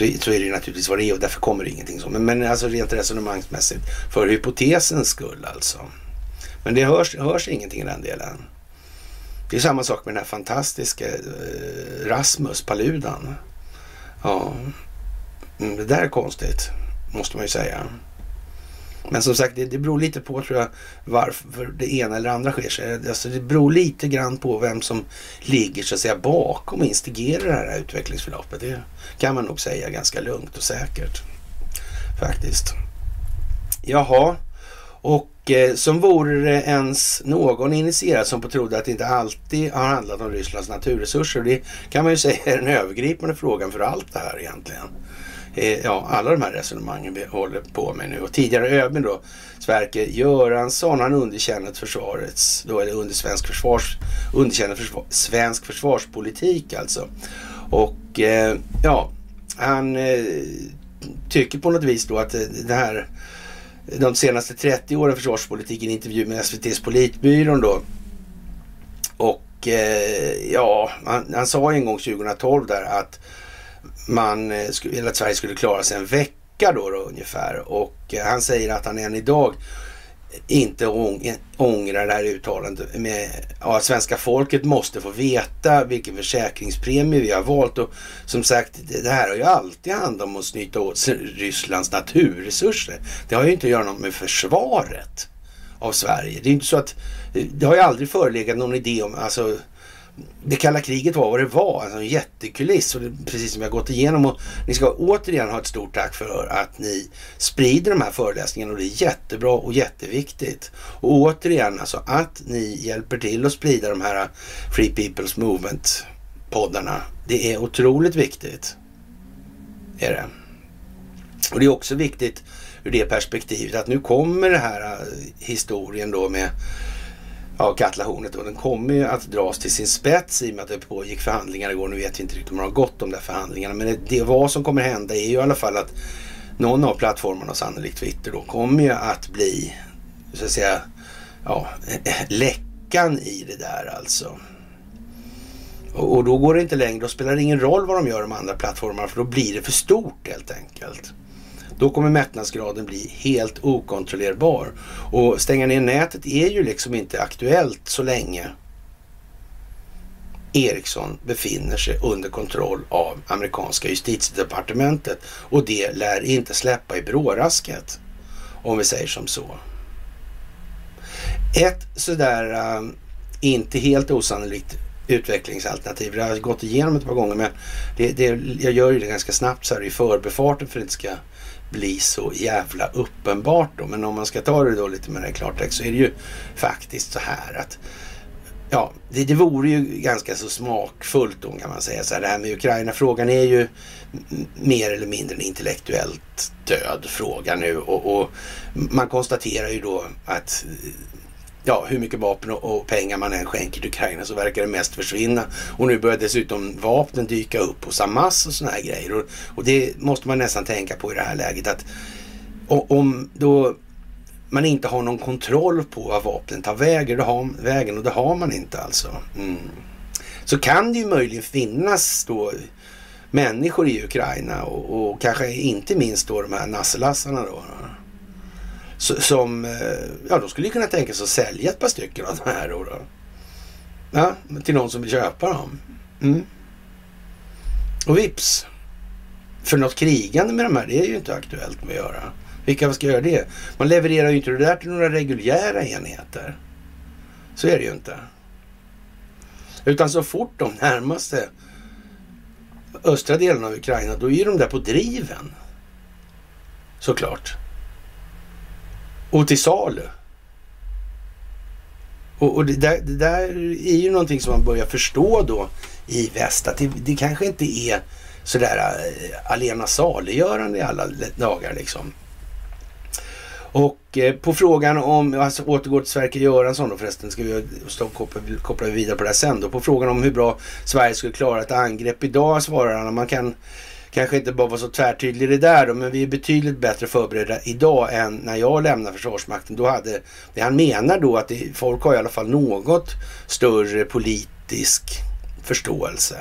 är det ju naturligtvis vad det är, och därför kommer det ingenting så. Men alltså rent resonemangsmässigt, för hypotesens skull alltså. Men det hörs ingenting i den delen. Det är samma sak med den här fantastiska Rasmus Paludan. Ja, det där är konstigt, måste man ju säga. Men som sagt, det beror lite på, tror jag, varför det ena eller andra sker sig. Alltså, det beror lite grann på vem som ligger så att säga bakom och instigerar det här utvecklingsförloppet. Det kan man nog säga ganska lugnt och säkert, faktiskt. Jaha, och som vore det ens någon initierad som på trodde att det inte alltid har handlat om Rysslands naturresurser. Det kan man ju säga är den övergripande frågan för allt det här egentligen. Ja, alla de här resonemangen vi håller på med nu. Och tidigare ÖB då, Sverker Göransson, han underkänner försvarets, då är det under svensk försvarspolitik alltså. Och ja, han tycker på något vis då att det här, de senaste 30 åren försvarspolitiken, intervju med SVTs politbyrån då. Och ja, han sa en gång 2012 där att att Sverige skulle klara sig en vecka då ungefär. Och han säger att han än idag inte ångrar det här uttalandet med att svenska folket måste få veta vilken försäkringspremie vi har valt. Och som sagt, det här har ju alltid handlat om att snyta åt Rysslands naturresurser. Det har ju inte att göra något med försvaret av Sverige. Det är inte så att, det har ju aldrig förelegat någon idé om, alltså det kalla kriget var vad det var, alltså en jättekuliss, och det, precis som jag gått igenom, och ni ska återigen ha ett stort tack för att ni sprider de här föreläsningarna, och det är jättebra och jätteviktigt. Och återigen alltså att ni hjälper till att sprida de här Free People's Movement poddarna, det är otroligt viktigt, är det. Och det är också viktigt ur det perspektivet att nu kommer det här historien då med Katlahornet, och den kommer ju att dras till sin spets i och med att det pågick förhandlingar igår. Nu vet vi inte riktigt om det har gått de där förhandlingarna, men det vad som kommer hända är ju i alla fall att någon av plattformarna, sannolikt Twitter då, kommer ju att bli så att säga, ja, läckan i det där alltså. Och då går det inte längre, då spelar det ingen roll vad de gör de andra plattformarna, för då blir det för stort helt enkelt. Då kommer mättnadsgraden bli helt okontrollerbar. Och stänga ner nätet är ju liksom inte aktuellt så länge Ericsson befinner sig under kontroll av amerikanska justitiedepartementet. Och det lär inte släppa i brårasket, om vi säger som så. Ett sådär inte helt osannolikt utvecklingsalternativ. Det har jag gått igenom ett par gånger, men jag gör ju det ganska snabbt så här i förbifarten för att det inte ska bli så jävla uppenbart då. Men om man ska ta det då lite mer i klartext, så är det ju faktiskt så här att ja, det vore ju ganska så smakfullt då, kan man säga så här. Det här med Ukraina-frågan är ju mer eller mindre en intellektuellt död fråga nu, och man konstaterar ju då att ja, hur mycket vapen och pengar man än skänker till Ukraina så verkar det mest försvinna. Och nu börjar dessutom vapnen dyka upp hos Hamas och såna här grejer. Och det måste man nästan tänka på i det här läget, att Och om då man inte har någon kontroll på vad vapnen tar vägen, och det har man inte alltså. Mm. Så kan det ju möjligen finnas då människor i Ukraina och kanske inte minst då de här nasselassarna då. Som, ja, de skulle ju kunna tänka sig att sälja ett par stycken av de här då. Ja, till någon som vill köpa dem. Mm. Och vips. För något krigande med de här, det är ju inte aktuellt med att göra. Vilka ska göra det? Man levererar ju inte det där till några reguljära enheter. Så är det ju inte. Utan så fort de närmaste östra delen av Ukraina, då är de där på driven. Såklart. Och till salu. Och det där är ju någonting som man börjar förstå då i väst. Att det kanske inte är sådär allena saliggörande i alla dagar liksom. Och på frågan om, alltså återgår till Sverker Göransson då förresten, ska vi koppla vidare på det här sen då. På frågan om hur bra Sverige skulle klara ett angrepp idag svarar han att man kan kanske inte bara vara så tvärtydlig det där då, men vi är betydligt bättre förberedda idag än när jag lämnade Försvarsmakten. Då hade, det han menar då, att folk har i alla fall något större politisk förståelse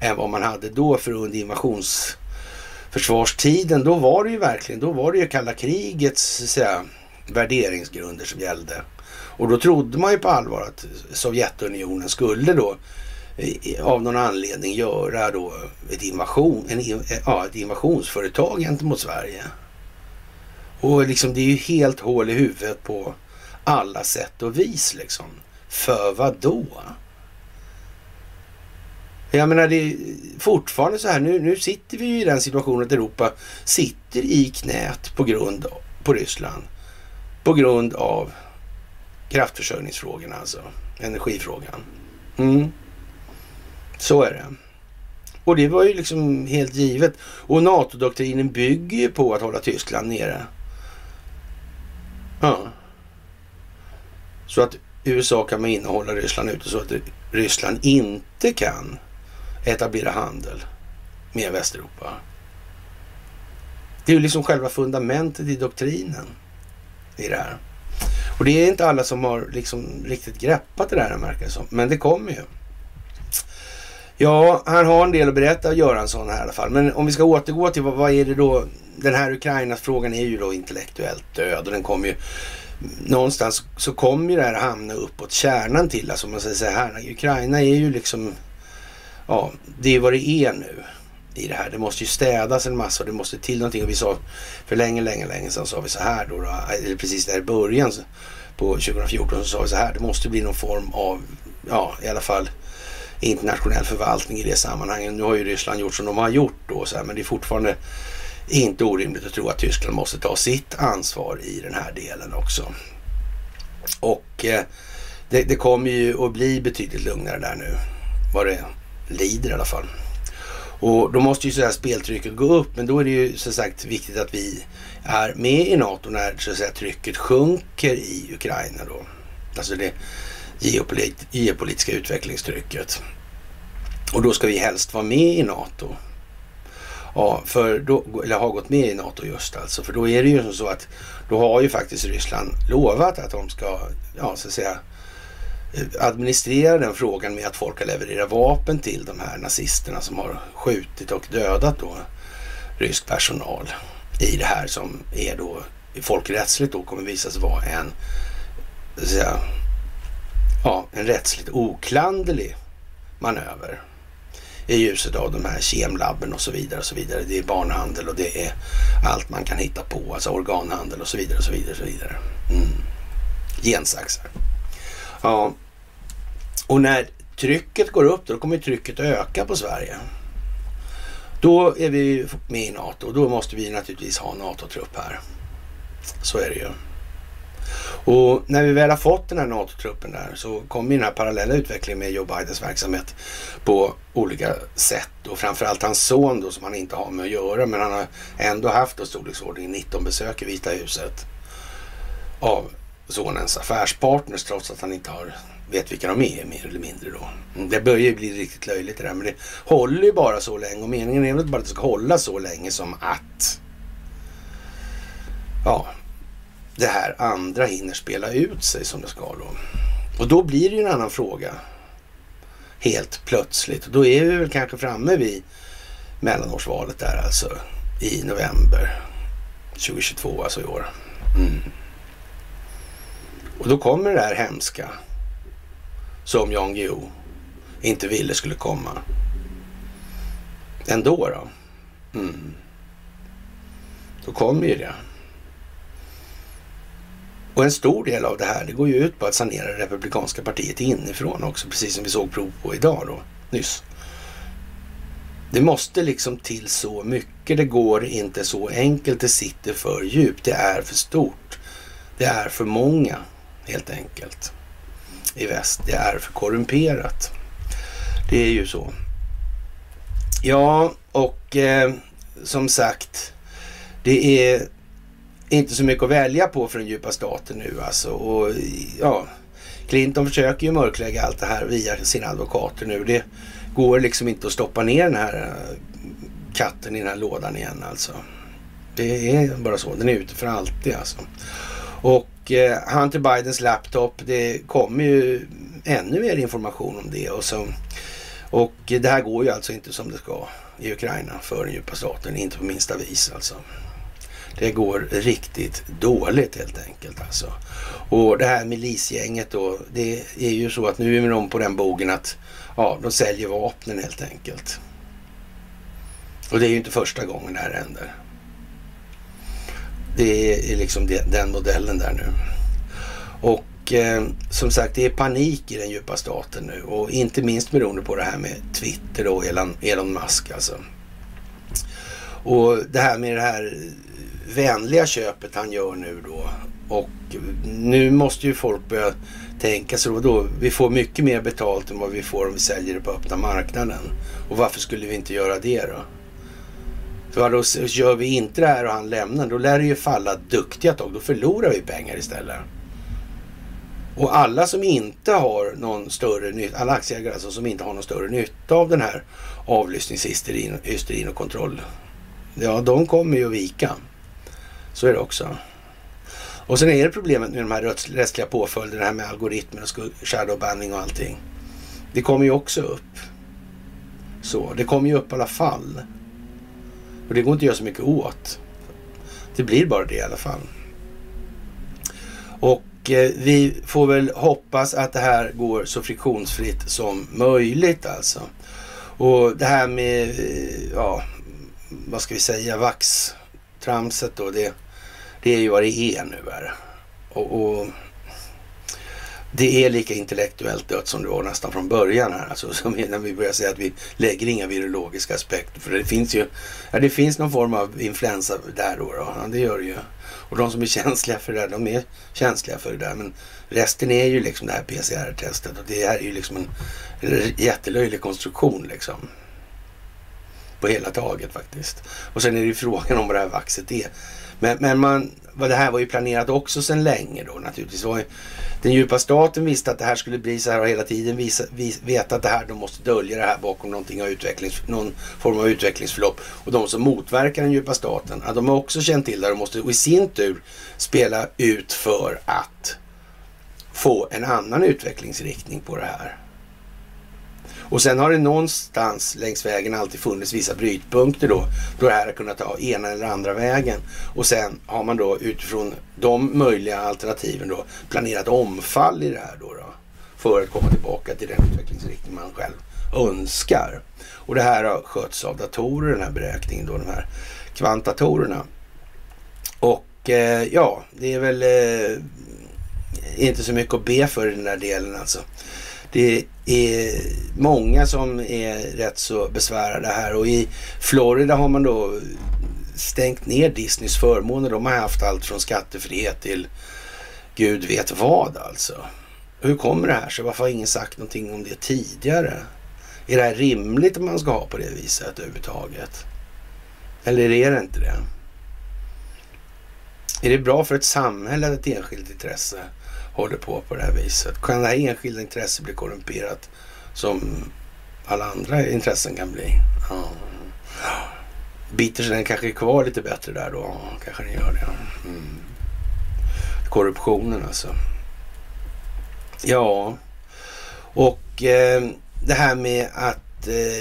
än vad man hade då, för under invasionsförsvarstiden. Då var det ju verkligen, då var det ju kalla krigets så att säga, värderingsgrunder som gällde. Och då trodde man ju på allvar att Sovjetunionen skulle då av någon anledning göra då ett invasionsföretag gentemot Sverige. Och liksom, det är ju helt hål i huvudet på alla sätt och vis liksom. För vad då? Jag menar, det är fortfarande så här, nu sitter vi ju i den situationen att Europa sitter i knät på Ryssland. På grund av kraftförsörjningsfrågorna alltså, energifrågan. Mm. Så är det. Och det var ju liksom helt givet. Och NATO-doktrinen bygger ju på att hålla Tyskland nere. Ja. Så att USA kan man innehålla Ryssland ute, så att Ryssland inte kan etablera handel med Västeuropa. Det är ju liksom själva fundamentet i doktrinen i det här. Och det är inte alla som har liksom riktigt greppat det där, märker jag som. Men det kommer ju. Ja, han har en del att berätta, Göransson här i alla fall. Men om vi ska återgå till vad är det då? Den här Ukraina-frågan är ju då intellektuellt död, och den kommer ju någonstans, så kommer ju det här hamna uppåt kärnan till. Alltså man säger så här, Ukraina är ju liksom, ja, det är vad det är nu i det här. Det måste ju städas en massa och det måste till någonting. Och vi sa för länge sedan, sa vi så här då, eller precis där i början på 2014, så sa vi så här, det måste bli någon form av, ja, i alla fall internationell förvaltning i det sammanhanget. Nu har ju Ryssland gjort som de har gjort då, så här, men det är fortfarande inte orimligt att tro att Tyskland måste ta sitt ansvar i den här delen också. Och det kommer ju att bli betydligt lugnare där nu, vad det lider i alla fall. Och då måste ju så här speltrycket gå upp, men då är det ju som sagt viktigt att vi är med i NATO när så att säga trycket sjunker i Ukraina då. Alltså det geopolitiska utvecklingstrycket. Och då ska vi helst vara med i NATO. Ja, för då, eller har gått med i NATO just alltså. För då är det ju så att då har ju faktiskt Ryssland lovat att de ska, ja, så att säga, administrera den frågan med att folk har levererat vapen till de här nazisterna som har skjutit och dödat då rysk personal i det här som är då folkrättsligt då kommer visas vara en, så att säga, ja, en rättsligt oklanderlig manöver i ljuset av de här kemlabben och så vidare och så vidare. Det är barnhandel och det är allt man kan hitta på, alltså organhandel och så vidare och så vidare och så vidare. Mm. Gensaxar. Ja. Och när trycket går upp, då kommer trycket att öka på Sverige. Då är vi med i NATO och då måste vi naturligtvis ha NATO-trupp här. Så är det ju. Och när vi väl har fått den här NATO-truppen där, så kommer den här parallella utvecklingen med Joe Bidens verksamhet på olika sätt. Och framförallt hans son då, som han inte har med att göra, men han har ändå haft i storleksordning 19 besök i Vita huset av sonens affärspartners, trots att han inte har vet vilka de är, mer eller mindre då. Det börjar ju bli riktigt löjligt det där, men det håller ju bara så länge, och meningen är väl bara att det ska hålla så länge som att ja, det här andra hinner spela ut sig som det ska då. Och då blir det ju en annan fråga helt plötsligt. Och då är vi väl kanske framme vid mellanårsvalet där alltså i november 2022, alltså i år. Mm. Och då kommer det här hemska som Jan Guillou inte ville skulle komma. Ändå då. Mm. Då kommer ju det. Och en stor del av det här, det går ju ut på att sanera det republikanska partiet inifrån också, precis som vi såg prov på idag då, nyss. Det måste liksom till så mycket, det går inte så enkelt, det sitter för djupt, det är för stort, det är för många helt enkelt i väst, det är för korrumperat. Det är ju så. Ja, och som sagt, det är inte så mycket att välja på för den djupa staten nu alltså. Och ja, Clinton försöker ju mörklägga allt det här via sina advokater nu. Det går liksom inte att stoppa ner den här katten i den här lådan igen alltså. Det är bara så, den är ute för alltid alltså. Och Hunter Bidens laptop, det kommer ju ännu mer information om det och så. Och det här går ju alltså inte som det ska i Ukraina för den djupa staten, inte på minsta vis alltså. Det går riktigt dåligt helt enkelt alltså. Och det här milisgänget då, det är ju så att nu är de på den bogen att ja, de säljer vapnen helt enkelt. Och det är ju inte första gången det här händer. Det är liksom den modellen där nu. Och som sagt, det är panik i den djupa staten nu. Och inte minst beroende på det här med Twitter och Elon Musk alltså. Och det här med det här vänliga köpet han gör nu då, och nu måste ju folk börja tänka så då, vi får mycket mer betalt än vad vi får om vi säljer det på öppna marknaden, och varför skulle vi inte göra det då? För då gör vi inte det här och han lämnar, då lär det ju falla duktiga tag, då förlorar vi pengar istället. Och alla som inte har någon större nytta, alla aktieägare alltså, som inte har någon större nytta av den här avlyssningshysterin och kontroll, ja, de kommer ju att vika. Så är det också. Och sen är det problemet med de här rättsliga påföljderna, det här med algoritmer och shadowbanning och allting. Det kommer ju också upp. Så, det kommer ju upp i alla fall. Och det går inte att göra så mycket åt. Det blir bara det i alla fall. Och vi får väl hoppas att det här går så friktionsfritt som möjligt alltså. Och det här med, ja, vad ska vi säga, vax-tramset då, det är ju vad det är nu här. Och det är lika intellektuellt dött som det var nästan från början här. Alltså, som när vi börjar säga att vi lägger inga virologiska aspekter. För det finns ju, ja, det finns någon form av influensa där då. Ja, det gör det ju. Och de som är känsliga för det där, de är känsliga för det där. Men resten är ju liksom det här PCR-testet. Och det här är ju liksom en jättelöjlig konstruktion liksom. På hela taget faktiskt. Och sen är det ju frågan om vad det här vaxet är. Men vad det här var ju planerat också sedan länge då naturligtvis. Var ju, den djupa staten visste att det här skulle bli så här och hela tiden vet att det här, de måste dölja det här bakom någonting av någon form av utvecklingsförlopp. Och de som motverkar den djupa staten, ja, de har också känt till det, de måste i sin tur spela ut för att få en annan utvecklingsriktning på det här. Och sen har det någonstans längs vägen alltid funnits vissa brytpunkter då det här har kunnat ta ena eller andra vägen. Och sen har man då utifrån de möjliga alternativen då planerat omfall i det här då för att komma tillbaka till den utvecklingsriktning man själv önskar. Och det här har skötts av datorer, den här beräkningen då, de här kvantatorerna. Och ja, det är väl inte så mycket att be för i den här delen alltså. Det är många som är rätt så besvärade här, och i Florida har man då stängt ner Disneys förmåner. De har haft allt från skattefrihet till gud vet vad alltså. Hur kommer det här sig? Varför har ingen sagt någonting om det tidigare? Är det här rimligt om man ska ha på det viset överhuvudtaget? Eller är det inte det? Är det bra för ett samhälle eller ett enskilt intresse håller på det här viset? Kan det här enskilda intresset bli korrumperat som alla andra intressen kan bli? Ja. biter sig den kanske kvar lite bättre där då. Kanske den gör det. Ja. Mm. Korruptionen alltså. Ja. Och det här med att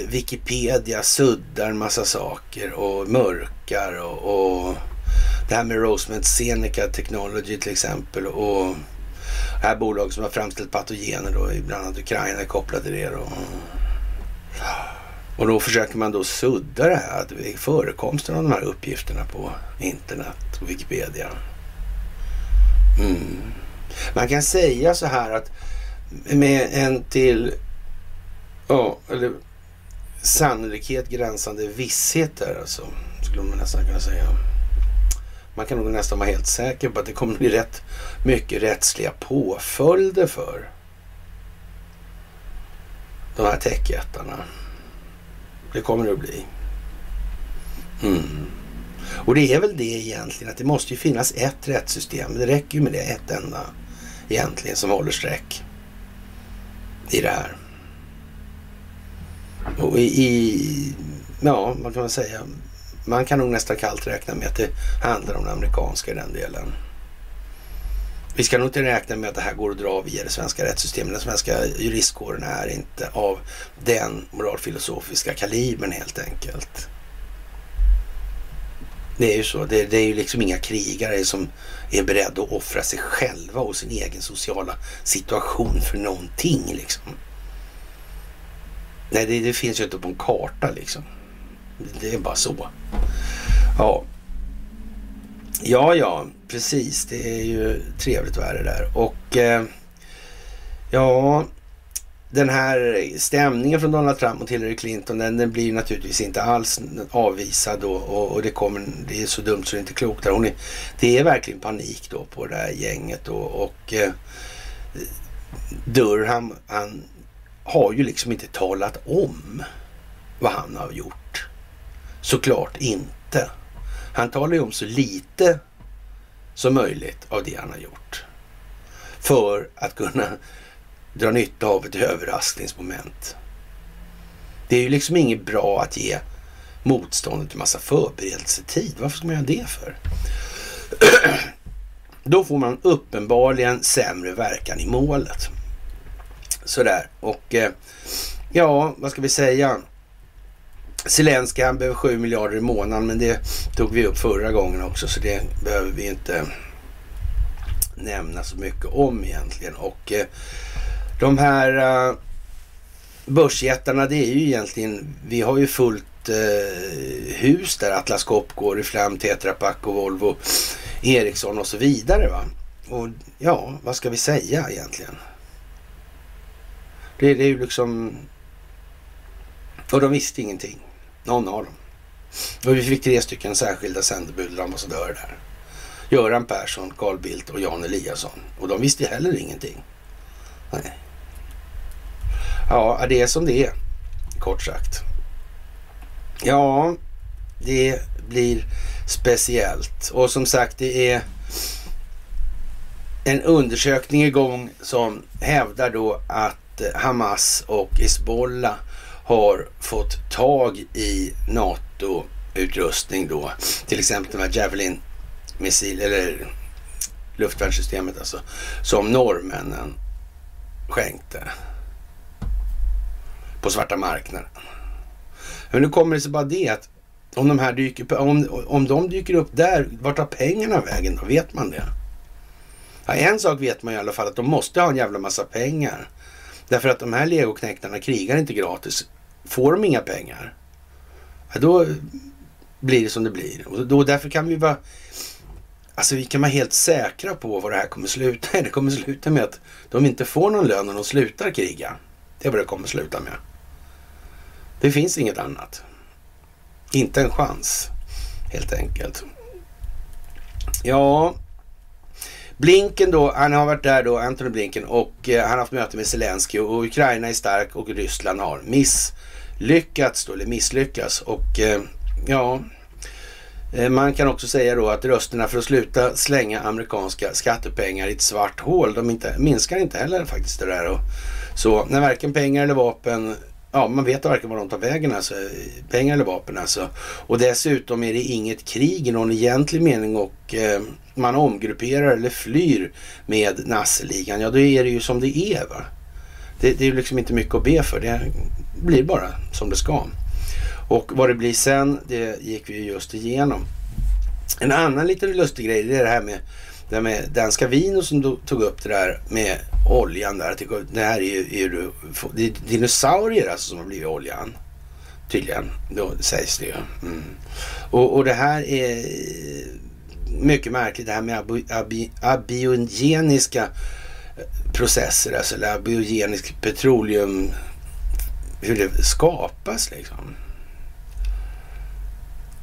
Wikipedia suddar massa saker och mörkar och det här med Rosemont Seneca Technology till exempel och det här bolag som har framställt patogener då, bland annat Ukraina är kopplade till det då. Och då försöker man då sudda det här, att förekomsten av de här uppgifterna på internet och Wikipedia. Mm. Man kan säga så här att med en till eller sannolikhet gränsande visshet där alltså, skulle man nästan kunna säga. Man kan nog nästan vara helt säker på att det kommer bli rätt mycket rättsliga påföljder för de här techjättarna. Det kommer det att bli. Mm. Och det är väl det egentligen, att det måste ju finnas ett rättssystem. Det räcker ju med det, ett enda egentligen som håller sträck i det här. Och ja, vad kan man säga? Man kan nog nästan kallt räkna med att det handlar om det amerikanska i den delen. Vi ska nog inte räkna med att det här går att dra via det svenska rättssystemet. Den svenska juristkåren är inte av den moralfilosofiska kalibern helt enkelt. Det är ju så. Det är ju liksom inga krigare som är beredda att offra sig själva och sin egen sociala situation för någonting liksom. Nej, det finns ju inte på en karta liksom. Det är bara så. Ja. Ja, precis. Det är ju trevligt att vara det där. Och ja, den här stämningen från Donald Trump och Hillary Clinton, den blir ju naturligtvis inte alls avvisad då, och det är så dumt så det är inte klokt där. Det är verkligen panik då på det här gänget då, och Durham, han har ju liksom inte talat om vad han har gjort. Såklart inte. Han talar ju om så lite som möjligt av det han har gjort. För att kunna dra nytta av ett överraskningsmoment. Det är ju liksom inget bra att ge motståndet en massa förberedelsetid. Varför ska man göra det för? Då får man uppenbarligen sämre verkan i målet. Sådär. Och ja, vad ska vi säga? Zelensky, han behöver 7 miljarder i månaden, men det tog vi upp förra gången också, så det behöver vi inte nämna så mycket om egentligen. Och de här börsjättarna, det är ju egentligen, vi har ju fullt hus där, Atlas Copco, Reflam, Tetra Pak och Volvo, Ericsson och så vidare va. Och ja, vad ska vi säga egentligen? Det är ju liksom, och de visste ingenting. Någon av dem. Och vi fick 3 stycken särskilda sändebud och ambassadörer där. Göran Persson, Carl Bildt och Jan Eliasson. Och de visste heller ingenting. Nej. Ja, det är som det är. Kort sagt. Ja, det blir speciellt. Och som sagt, det är en undersökning igång som hävdar då att Hamas och Hizbollah har fått tag i NATO-utrustning då. Till exempel de här Javelin-missil eller luftvärnssystemet alltså, som norrmännen skänkte på svarta marknaden. Men nu kommer det så bara det att om de här om de dyker upp där, vart tar pengarna vägen då? Vet man det? Ja, en sak vet man i alla fall, att de måste ha en jävla massa pengar. Därför att de här legoknäktarna krigar inte gratis. Får de inga pengar, ja, då blir det som det blir. Och då, därför kan vi vara, alltså vi kan vara helt säkra på vad det här kommer sluta. Det kommer sluta med att de inte får någon lön och de slutar kriga. Det är vad det kommer sluta med. Det finns inget annat. Inte en chans, helt enkelt. Ja. Blinken då, han har varit där då, Antony Blinken, och han har haft möte med Zelensky, och Ukraina är stark och Ryssland har misslyckats. Och ja, man kan också säga då att rösterna för att sluta slänga amerikanska skattepengar i ett svart hål, de minskar inte heller faktiskt det där. Och så när varken pengar eller vapen ja, man vet varken var de tar vägen, alltså, pengar eller vapen alltså. Och dessutom är det inget krig i någon egentlig mening och man omgrupperar eller flyr med nasseligan. Ja, då är det ju som det är, va. Det är ju liksom inte mycket att be för, det blir bara som det ska. Och vad det blir sen, det gick vi just igenom. En annan liten lustig grej, det är det här med danska vin som tog upp det där med oljan där. Det här är ju dinosaurier alltså som har blivit oljan. Tydligen, då sägs det ju. Mm. Och det här är mycket märkligt, det här med abiogeniska processer, alltså abiogenisk petroleum, hur det skapas liksom.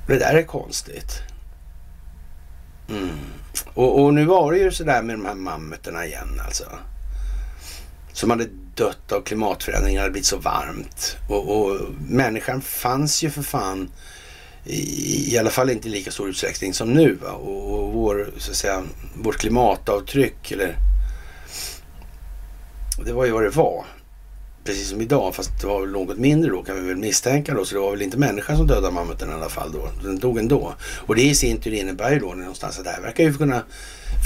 Det där är konstigt. Mm. Och nu var det ju sådär med de här mammuterna igen alltså. Som hade dött av klimatförändringar, hade blivit så varmt. Och människan fanns ju för fan i alla fall inte i lika stor utsträckning som nu, va. Och vår, så att säga, vårt klimatavtryck eller... Det var ju vad det var. Precis som idag, fast det var väl något mindre då, kan vi väl misstänka då. Så det var väl inte människan som dödade mammuten i alla fall då. Den dog ändå. Och det i sin tur innebär ju då någonstans att det här verkar ju kunna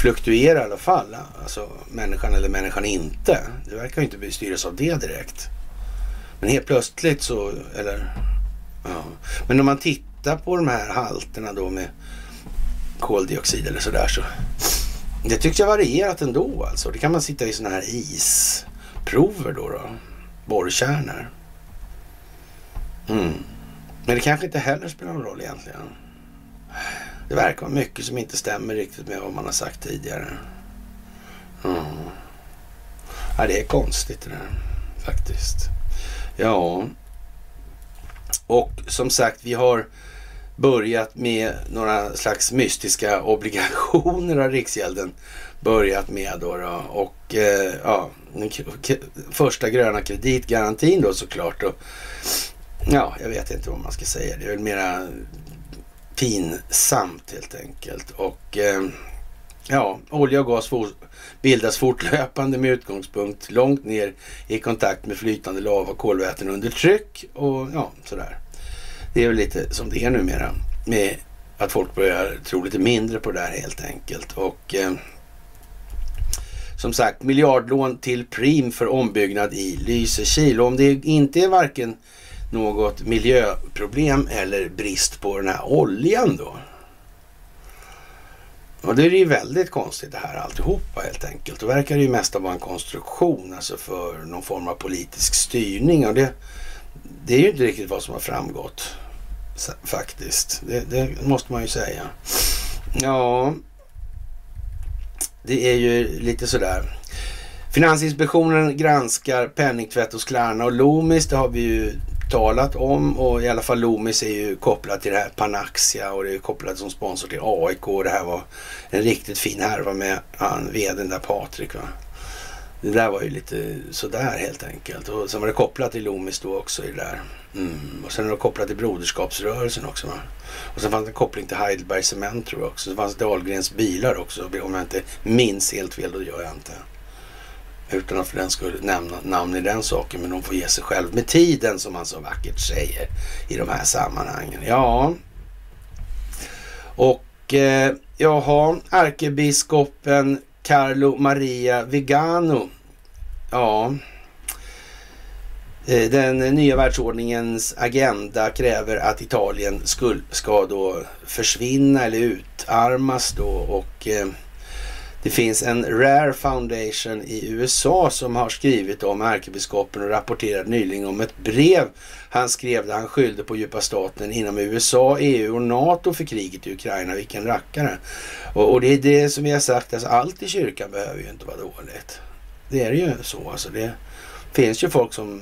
fluktuera i alla fall. Alltså människan eller människan inte. Det verkar ju inte styras av det direkt. Men helt plötsligt så, eller... Ja. Men om man tittar på de här halterna då med koldioxid eller sådär så... Det tycks jag varierat ändå alltså. Det kan man sitta i sådana här isprover då. Borrkärnor. Mm. Men det kanske inte heller spelar någon roll egentligen. Det verkar vara mycket som inte stämmer riktigt med vad man har sagt tidigare. Mm. Ja, det är konstigt det där. Faktiskt. Ja. Och som sagt, vi har börjat med några slags mystiska obligationer av Riksgälden. Börjat med då. Och ja, den första gröna kreditgarantin då såklart. Och, ja, jag vet inte vad man ska säga. Det är väl mera pinsamt helt enkelt. Och ja, olja och gas bildas fortlöpande med utgångspunkt långt ner i kontakt med flytande lava och kolväten under tryck. Och ja, sådär. Det är väl lite som det är numera. Med att folk börjar tro lite mindre på det här helt enkelt. Och som sagt, miljardlån till Prim för ombyggnad i Lysekil. Om det inte är varken något miljöproblem eller brist på den här oljan då. Och det är ju väldigt konstigt det här alltihopa helt enkelt. Det verkar ju mest vara en konstruktion alltså för någon form av politisk styrning. Och det är ju inte riktigt vad som har framgått faktiskt. Det måste man ju säga. Ja... Det är ju lite sådär. Finansinspektionen granskar penningtvätt hos Klarna och Loomis. Det har vi ju talat om. Och i alla fall Loomis är ju kopplat till det här Panaxia. Och det är kopplat som sponsor till AIK. Och det här var en riktigt fin härva med han vdn där Patrik, va. Det där var ju lite sådär helt enkelt. Och sen var det kopplat till Loomis då också i det där. Mm. Och sen var det kopplat till broderskapsrörelsen också, va. Och sen fanns det en koppling till Heidelberg Cement tror jag också. Så fanns det Dahlgrens bilar också. Om jag inte minns helt fel, då gör jag inte. Utan att för den skulle nämna namn i den saken. Men de får ge sig själv med tiden, som man så vackert säger i de här sammanhangen. Ja. Och jaha, ärkebiskopen Carlo Maria Vigano. Ja. Den nya världsordningens agenda kräver att Italien ska då försvinna eller utarmas då. Och det finns en Rare Foundation i USA som har skrivit om ärkebiskopen och rapporterade nyligen om ett brev han skrev där han skyllde på djupa staten inom USA, EU och NATO för kriget i Ukraina. Vilken rackare. Och det är det som jag har sagt, alltså, allt i kyrkan behöver ju inte vara dåligt. Det är ju så alltså, det finns ju folk som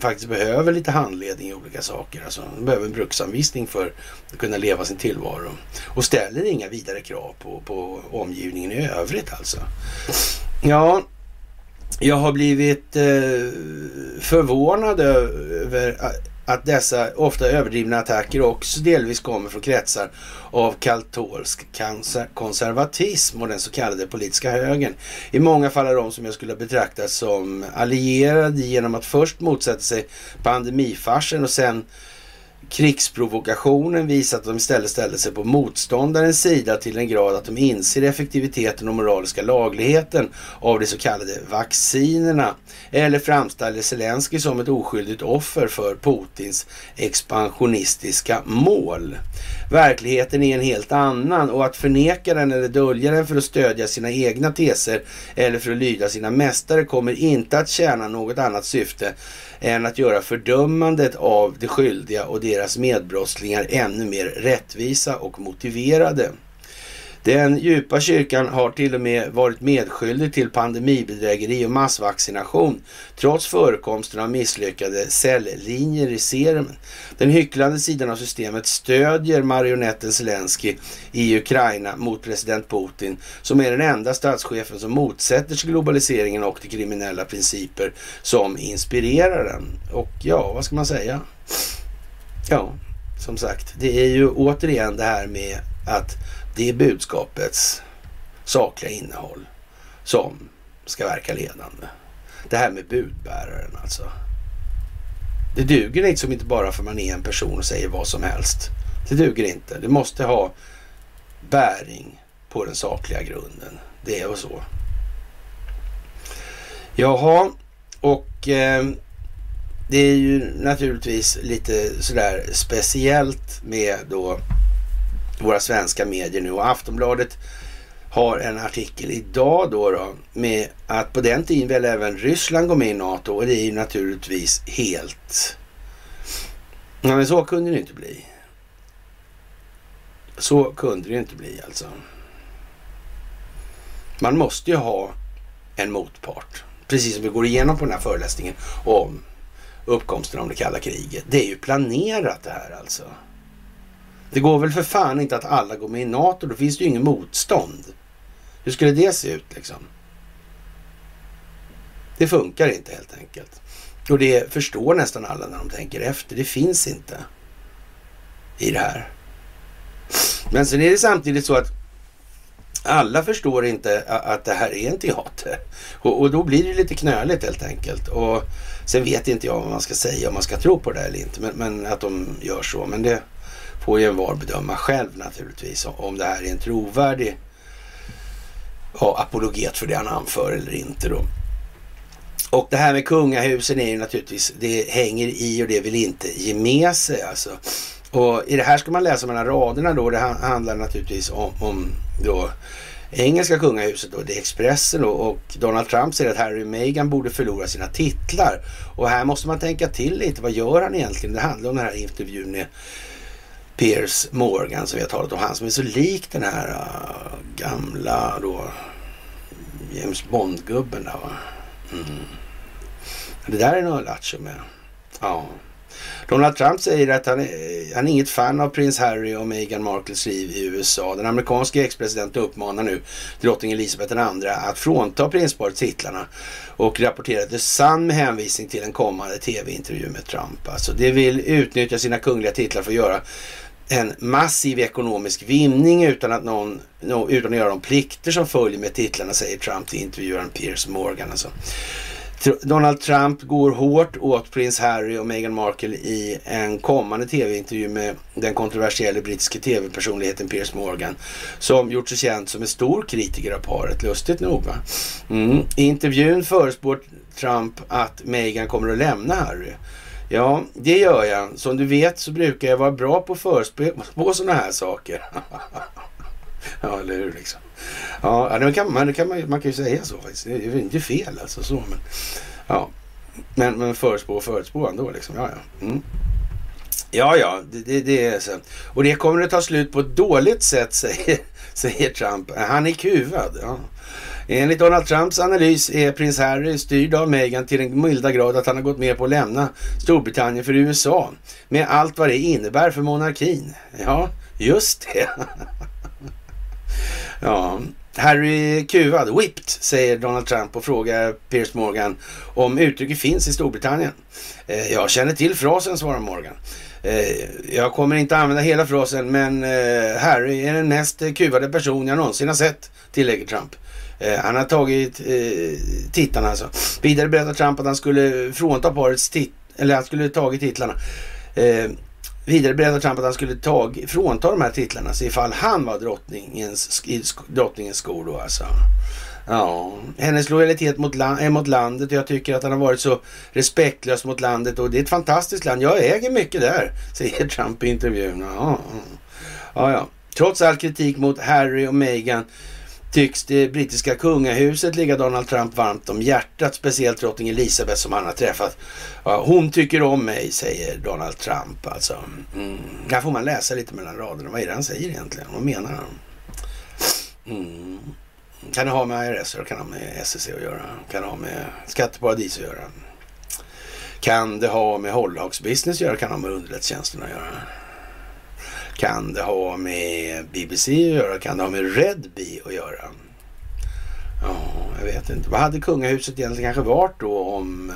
faktiskt behöver lite handledning i olika saker. Alltså, de behöver en bruksanvisning för att kunna leva sin tillvaro. Och ställer inga vidare krav på omgivningen i övrigt alltså. Ja, jag har blivit förvånad över att dessa ofta överdrivna attacker också delvis kommer från kretsar av katolsk konservatism och den så kallade politiska högern. I många fall är de som jag skulle betrakta som allierade genom att först motsätta sig pandemifarsen och sen krigsprovokationen visar att de istället ställer sig på motståndarens sida till en grad att de inser effektiviteten och moraliska lagligheten av de så kallade vaccinerna, eller framställer Zelensky som ett oskyldigt offer för Putins expansionistiska mål. Verkligheten är en helt annan, och att förneka den eller dölja den för att stödja sina egna teser eller för att lyda sina mästare kommer inte att tjäna något annat syfte än att göra fördömandet av de skyldiga och deras medbrottslingar ännu mer rättvisa och motiverade. Den djupa kyrkan har till och med varit medskyldig till pandemibedrägeri och massvaccination trots förekomsten av misslyckade celllinjer i serumen. Den hycklande sidan av systemet stödjer marionetten Zelensky i Ukraina mot president Putin, som är den enda statschefen som motsätter sig globaliseringen och de kriminella principer som inspirerar den. Och ja, vad ska man säga? Ja, som sagt, det är ju återigen det här med att det är budskapets sakliga innehåll som ska verka ledande. Det här med budbäraren alltså. Det duger liksom inte bara för man är en person och säger vad som helst. Det duger inte. Det måste ha bäring på den sakliga grunden. Det är och så. Jaha, och det är ju naturligtvis lite sådär speciellt med då våra svenska medier nu, och Aftonbladet har en artikel idag då med att på den tiden väl även Ryssland går med i NATO, och det är ju naturligtvis helt... Ja, men så kunde det inte bli. Så kunde det inte bli alltså. Man måste ju ha en motpart. Precis som vi går igenom på den här föreläsningen om uppkomsten av det kalla kriget. Det är ju planerat det här alltså. Det går väl för fan inte att alla går med i NATO. Då finns det ju ingen motstånd. Hur skulle det se ut liksom? Det funkar inte helt enkelt. Och det förstår nästan alla när de tänker efter. Det finns inte i det här. Men sen är det samtidigt så att alla förstår inte att det här är en teater. Och då blir det lite knöligt helt enkelt. Och sen vet inte jag vad man ska säga, om man ska tro på det eller inte. Men att de gör så. Men det får ju en var bedöma själv naturligtvis, om det här är en trovärdig apologet för det han anför eller inte då. Och det här med kungahusen är ju naturligtvis, det hänger i och det vill inte ge med sig alltså. Och i det här ska man läsa mellan raderna då, det handlar naturligtvis om då engelska kungahuset och det Expressen då, och Donald Trump säger att Harry och Meghan borde förlora sina titlar. Och här måste man tänka till lite, vad gör han egentligen? Det handlar om den här intervjun med Piers Morgan som vi har talat om, han som är så lik den här gamla då James Bond-gubben där va? Mm. Det där är nog latcho med. Ja. Donald Trump säger att han är inget fan av prins Harry och Meghan Markles liv i USA. Den amerikanska ex-presidenten uppmanar nu drottning Elisabeth II att frånta prinsparet titlarna och rapporterade sann med hänvisning till en kommande tv-intervju med Trump. Alltså, det vill utnyttja sina kungliga titlar för att göra en massiv ekonomisk vinning utan att göra de plikter som följer med titlarna, säger Trump till intervjuaren Piers Morgan alltså. Donald Trump går hårt åt prins Harry och Meghan Markle i en kommande tv-intervju med den kontroversiella brittiska tv-personligheten Piers Morgan, som gjort sig känd som en stor kritiker av paret, lustigt nog va? Mm. I intervjun förespår Trump att Meghan kommer att lämna Harry. Ja, det gör jag. Som du vet så brukar jag vara bra på förespå sådana här saker. Ja, eller hur liksom. Ja, det kan man kan ju säga så faktiskt. Det är inte fel alltså så, men ja. Men förutspå ändå liksom. Ja. Mm. Ja, det är så. Och det kommer att ta slut på ett dåligt sätt, säger Trump. Han är kuvad. Ja. Enligt Donald Trumps analys är prins Harry styrd av Meghan till en milda grad att han har gått med på att lämna Storbritannien för USA, med allt vad det innebär för monarkin. Ja, just det. Ja, Harry kuvad, whipped, säger Donald Trump och frågar Piers Morgan om uttrycket finns i Storbritannien. Jag känner till frasen, svarar Morgan. Jag kommer inte använda hela frasen, men Harry är den mest kuvade person jag någonsin har sett, tillägger Trump. Han har tagit tittarna alltså. Vidare berättar Trump att han skulle frånta parets titlarna. Vidare berättar Trump att han skulle frånta de här titlarna så ifall han var drottningens skor då alltså. Ja, hennes lojalitet mot landet, och jag tycker att han har varit så respektlös mot landet, och det är ett fantastiskt land, jag äger mycket där, säger Trump i intervjun. Ja. Trots all kritik mot Harry och Meghan tycks det brittiska kungahuset ligga Donald Trump varmt om hjärtat, speciellt drottning Elizabeth som han har träffat. Ja, hon tycker om mig, säger Donald Trump alltså. Där får man läsa lite mellan raderna, vad är det han säger egentligen, vad menar han? Kan det ha med IRS och kan det ha med SEC att göra, kan det ha med skatteparadis att göra, kan det ha med hållhagsbusiness att göra, kan det ha med underrättelsetjänsterna att göra, kan det ha med BBC att göra, kan det ha med Red Bee att göra. Ja, jag vet inte. Vad hade kungahuset egentligen kanske varit då om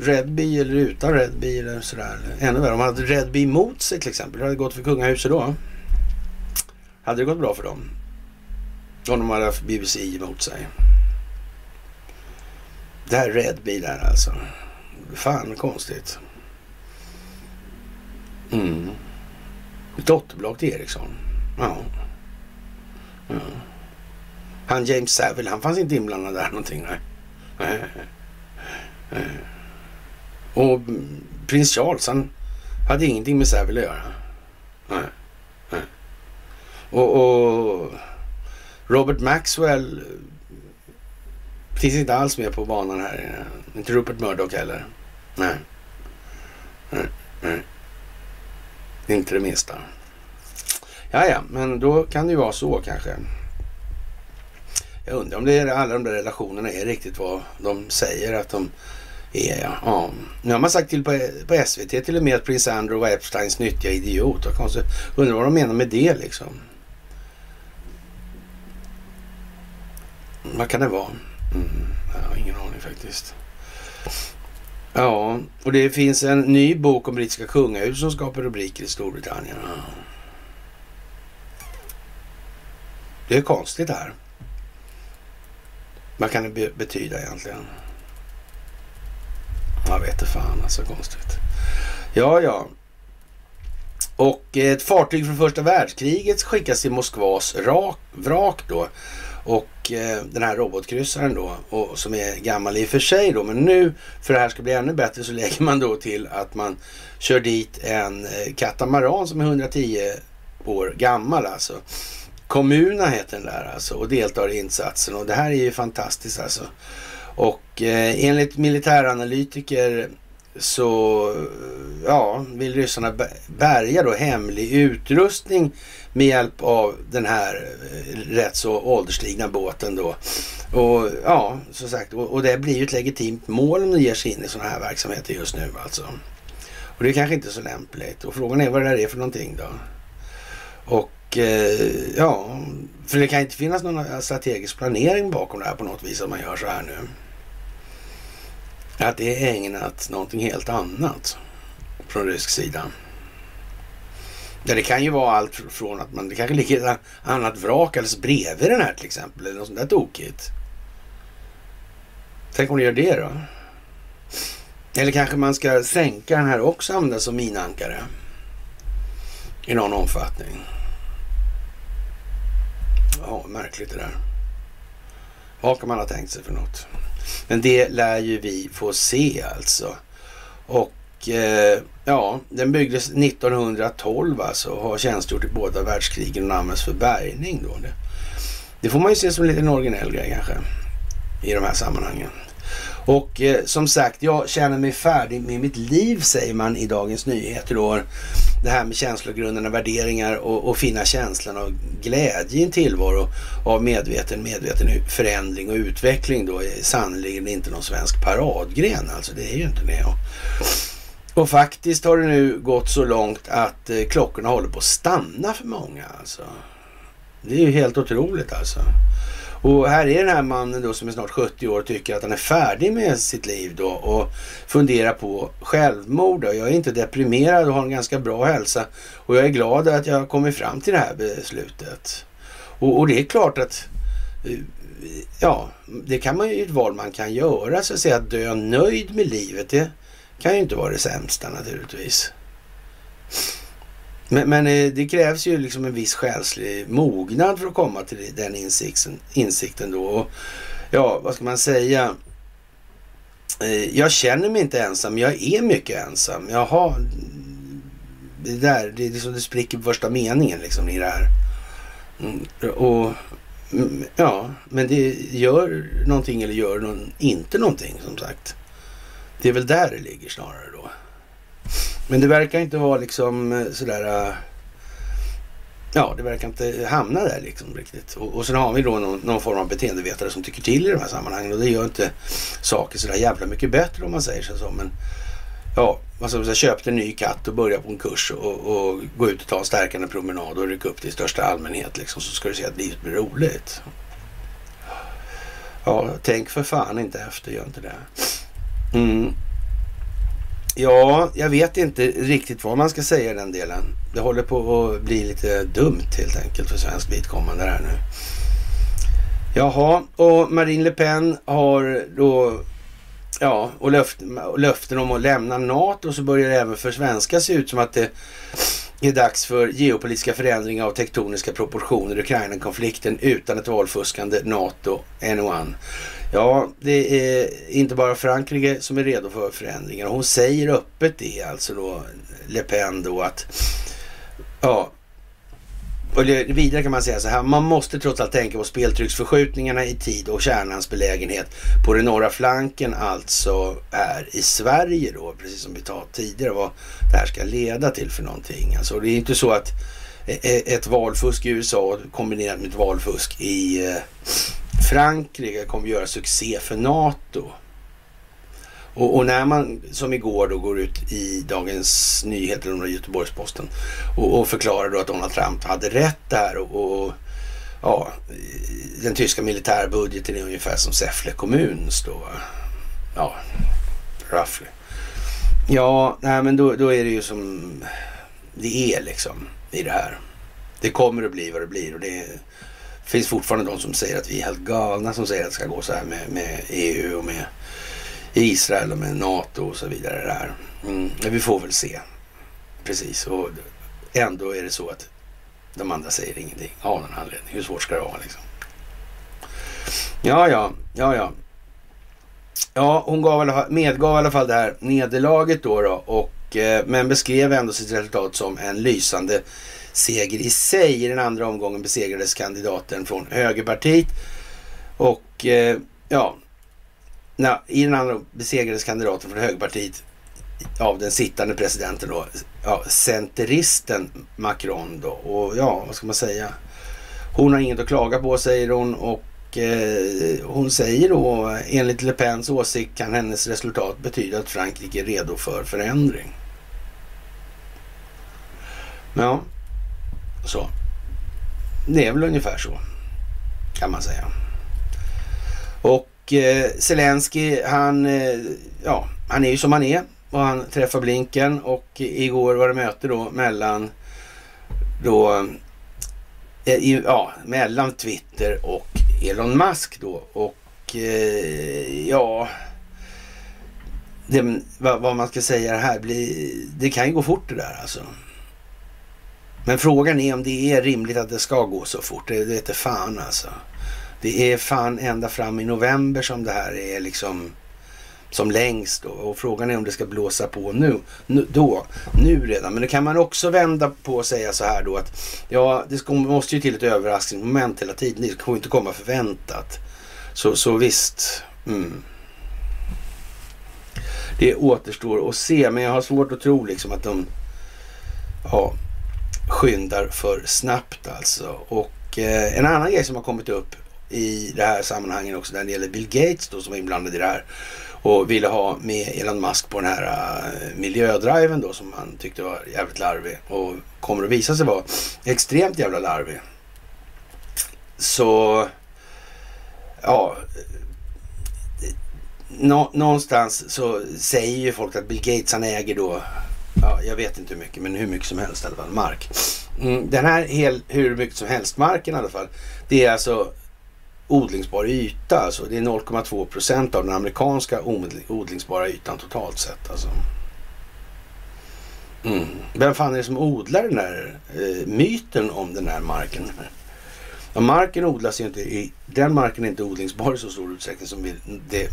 Red Bee eller utan Red Bee eller sådär. Ännu värre, om man hade Red Bee mot sig till exempel. Hur hade det gått för kungahuset då? Hade det gått bra för dem? Om de hade haft BBC emot sig. Det här Red Bee där alltså. Fan, konstigt. Ett dotterbolag till Ericsson. Ja. Han James Saville, han fanns inte inblandad där någonting. Nej. Och prins Charles, han hade ingenting med Saville att göra. Nej. Och Robert Maxwell finns inte alls med på banan här. Inte Rupert Murdoch heller. Nej. Inte det minsta. Ja, men då kan det ju vara så kanske. Jag undrar om det är alla de där relationerna är riktigt vad de säger att de är. Ja. Nu har man sagt till på SVT till och med att prins Andrew var Epsteins nyttiga idiot. Och konstigt, undrar vad de menar med det liksom. Vad kan det vara? Ja, ingen aning faktiskt. Ja, och det finns en ny bok om brittiska kungahus som skapar rubriker i Storbritannien. Ja. Det är konstigt det här. Vad kan det betyda egentligen? Jag vet inte fan, alltså konstigt. Ja. Och ett fartyg från första världskriget skickas till Moskvas vrak då. Och den här robotkryssaren då, och som är gammal i och för sig då, men nu för det här ska bli ännu bättre så lägger man då till att man kör dit en katamaran som är 110 år gammal alltså. Kommuna heter den där alltså, och deltar i insatsen, och det här är ju fantastiskt alltså. Och enligt militäranalytiker så vill ryssarna bärga då hemlig utrustning med hjälp av den här rätt så ålderstigna båten då. Och ja, som sagt, och det blir ju ett legitimt mål om det ger sig in i sådana här verksamheter just nu alltså. Och det är kanske inte så lämpligt. Och frågan är vad det där är för någonting då. Och för det kan inte finnas någon strategisk planering bakom det här på något vis om man gör så här nu. Att det är ägnat någonting helt annat från rysk sida. Ja, det kan ju vara allt från att man, det kanske ligger ett annat vrak alldeles bredvid den här till exempel, eller något sånt där tokigt. Tänk om du gör det då. Eller kanske man ska sänka den här också och använda som minankare i någon omfattning. Ja, märkligt det där. Vad kan man ha tänkt sig för något? Men det lär ju vi få se alltså. Och den byggdes 1912 alltså, och har tjänstgjort i båda världskrigen och används för bärgning då. Det får man ju se som en liten originell grej kanske i de här sammanhangen. Och som sagt, jag känner mig färdig med mitt liv, säger man i Dagens Nyheter då. Det här med känslogrunderna, värderingar och finna känslan av glädje i en tillvaro av medveten förändring och utveckling då är sannolikt inte någon svensk paradgren alltså, det är ju inte det. Och faktiskt har det nu gått så långt att klockorna håller på att stanna för många alltså. Det är ju helt otroligt alltså. Och här är den här mannen då som är snart 70 år och tycker att han är färdig med sitt liv då och funderar på självmord. Då. Jag är inte deprimerad och har en ganska bra hälsa och jag är glad att jag kommer fram till det här beslutet. Och det är klart att ja, det kan man ju, ett val man kan göra så att säga, att dö nöjd med livet, det kan ju inte vara det sämsta naturligtvis. Men det krävs ju liksom en viss själslig mognad för att komma till den insikten då. Och, ja, vad ska man säga? Jag känner mig inte ensam, jag är mycket ensam. Jaha, det är liksom, det spricker på första meningen liksom i det här. Och ja, men det gör någonting eller gör inte någonting som sagt. Det är väl där det ligger snarare då. Men det verkar inte vara liksom sådär, ja det verkar inte hamna där liksom riktigt. Och sen har vi då någon form av beteendevetare som tycker till i de här sammanhangen och det gör inte saker sådär jävla mycket bättre om man säger så. Men ja, alltså, köpte en ny katt och börja på en kurs och gå ut och ta en stärkande promenad och rycka upp det i största allmänhet liksom, så ska du se att livet blir roligt. Ja, tänk för fan inte efter, gör inte det. Mm. Ja, jag vet inte riktigt vad man ska säga i den delen. Det håller på att bli lite dumt helt enkelt för svensk vidkommande här nu. Jaha, och Marine Le Pen har då, ja, och löften om att lämna NATO, och så börjar det även för svenska se ut som att det är dags för geopolitiska förändringar av tektoniska proportioner i Ukraina-konflikten utan ett valfuskande NATO N1. Ja, det är inte bara Frankrike som är redo för förändringar. Hon säger öppet det, alltså då Le Pen då, att ja, och vidare kan man säga så här, man måste trots allt tänka på speltrycksförskjutningarna i tid och kärnans belägenhet på den norra flanken, alltså är i Sverige då, precis som vi tog tidigare, vad det här ska leda till för någonting. Alltså det är inte så att ett valfusk i USA kombinerat med ett valfusk i Frankrike kommer göra succé för NATO. Och när man som igår då går ut i Dagens Nyheter under Göteborgsposten och förklarar då att Donald Trump hade rätt där och ja, den tyska militärbudgeten är ungefär som Säffle kommuns då. Ja, roughly. Ja, nej men då är det ju som det är liksom i det här. Det kommer att bli vad det blir och det finns fortfarande de som säger att vi är helt galna som säger att det ska gå så här med EU och med Israel och med NATO och så vidare där. Vi får väl se. Precis. Och ändå är det så att de andra säger ingenting av någon anledning. Hur svårt ska det vara liksom? Ja. Ja, hon medgav i alla fall det här nederlaget då och, men beskrev ändå sitt resultat som en lysande seger i sig. I den andra omgången besegrades kandidaten från högerpartiet och ja, i den andra besegrades kandidaten från högerpartiet av den sittande presidenten då, ja, centeristen Macron då. Och ja, vad ska man säga? Hon har inget att klaga på, säger hon, och hon säger då, enligt Le Pens åsikt kan hennes resultat betyda att Frankrike är redo för förändring. Ja, så. Det är väl ungefär så, kan man säga. Och Zelensky, han är ju som han är och han träffar Blinken och igår var det möte då mellan Twitter och Elon Musk då och vad man ska säga här det kan ju gå fort det där alltså. Men frågan är om det är rimligt att det ska gå så fort. Det vet inte fan alltså. Det är fan ända fram i november som det här är liksom som längst då. Och frågan är om det ska blåsa på nu redan. Men det kan man också vända på och säga så här då att ja, det måste ju till ett överraskningsmoment hela tiden. Det kommer inte komma förväntat. Så visst. Det återstår att se, men jag har svårt att tro liksom att de skyndar för snabbt alltså. Och en annan grej som har kommit upp i det här sammanhanget också när det gäller Bill Gates då, som var inblandad i det här och ville ha med Elon Musk på den här miljödriven då, som han tyckte var jävligt larvig och kommer att visa sig vara extremt jävla larvig. Så ja, någonstans så säger ju folk att Bill Gates, han äger då, ja, jag vet inte hur mycket, men hur mycket som helst i alla fall, mark. Den här hur mycket som helst marken i alla fall, det är alltså odlingsbar yta, alltså det är 0,2% av den amerikanska odlingsbara ytan totalt sett alltså. Vem fan är det som odlar den här myten om den här marken? Ja, marken odlas ju inte, den marken är inte odlingsbar i så stor utsträckning som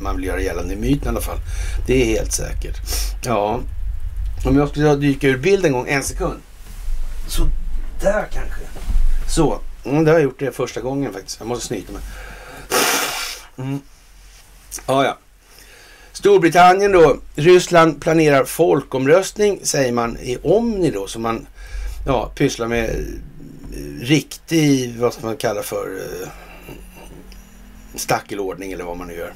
man vill göra gällande i myten i alla fall. Det är helt säkert. Ja, om jag skulle dyka ur bild en gång, en sekund. Så där kanske. Så, det har jag gjort det första gången faktiskt. Jag måste snyta mig. Ja, ja. Storbritannien då. Ryssland planerar folkomröstning, säger man i Omni då. Så man ja, pysslar med riktig, vad ska man kalla för stackelordning eller vad man nu gör.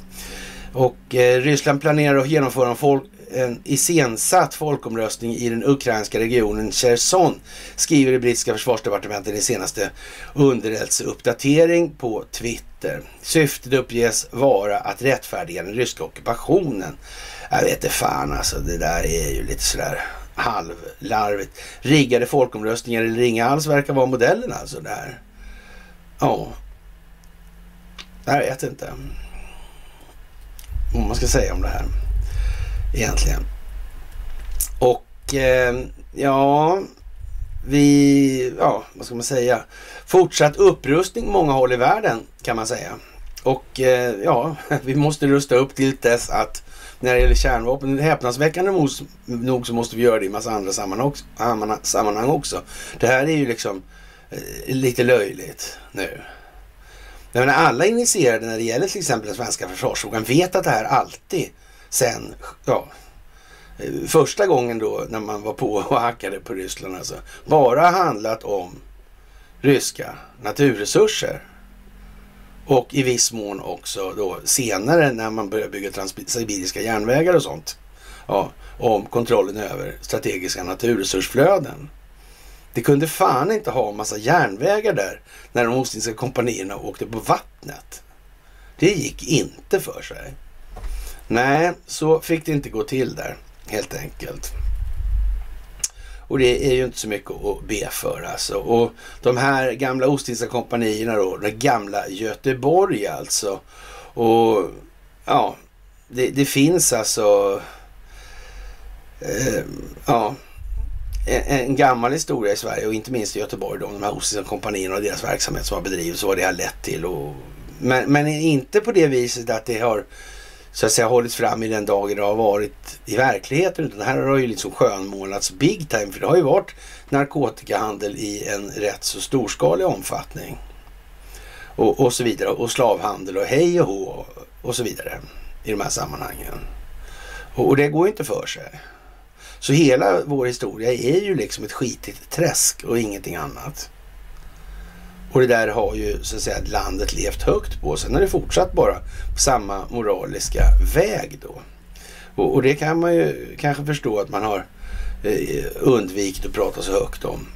Och Ryssland planerar att genomföra en iscensatt folkomröstning i den ukrainska regionen Cherson, skriver det brittiska försvarsdepartementet i senaste underrättelseuppdatering på Twitter. Syftet uppges vara att rättfärdiga den ryska ockupationen. Jag vet inte fan alltså, det där är ju lite sådär halvlarvigt. Riggade folkomröstningar eller inga alls verkar vara modellen alltså där. Ja. Jag vet inte vad man ska säga om det här egentligen. Och ja, vad ska man säga? Fortsatt upprustning många håll i världen kan man säga. Och ja, vi måste rusta upp till dess att, när det gäller kärnvapen, det häpnadsväckande nog så måste vi göra det i massa andra sammanhang också. Det här är ju liksom lite löjligt nu. Jag menar, alla initierade när det gäller till exempel den svenska försvarsfrågan vet att det här alltid sen, ja, första gången då när man var på och hackade på Ryssland alltså, bara handlat om ryska naturresurser. Och i viss mån också då senare när man börjar bygga transsibiriska järnvägar och sånt. Ja, om kontrollen över strategiska naturresursflöden. Det kunde fan inte ha en massa järnvägar där när de ostindiska kompanierna åkte på vattnet. Det gick inte för sig. Nej, så fick det inte gå till där helt enkelt. Och det är ju inte så mycket att be för alltså. Och de här gamla ostindiska kompanierna då, det gamla Göteborg alltså. Och ja, det finns alltså en gammal historia i Sverige och inte minst i Göteborg då, de här ostindiska kompanierna och deras verksamhet som har bedrivits och vad det har lett till. Och, men inte på det viset att det har så att säga hållits fram i den dagen det har varit i verkligheten, utan här har ju liksom skönmålats big time, för det har ju varit narkotikahandel i en rätt så storskalig omfattning och så vidare, och slavhandel och hej och hå och så vidare i de här sammanhangen, och det går ju inte för sig. Så hela vår historia är ju liksom ett skitigt träsk och ingenting annat, och det där har ju så att säga landet levt högt på. Sen har det fortsatt bara på samma moraliska väg då. Och det kan man ju kanske förstå att man har undvikit att prata så högt om.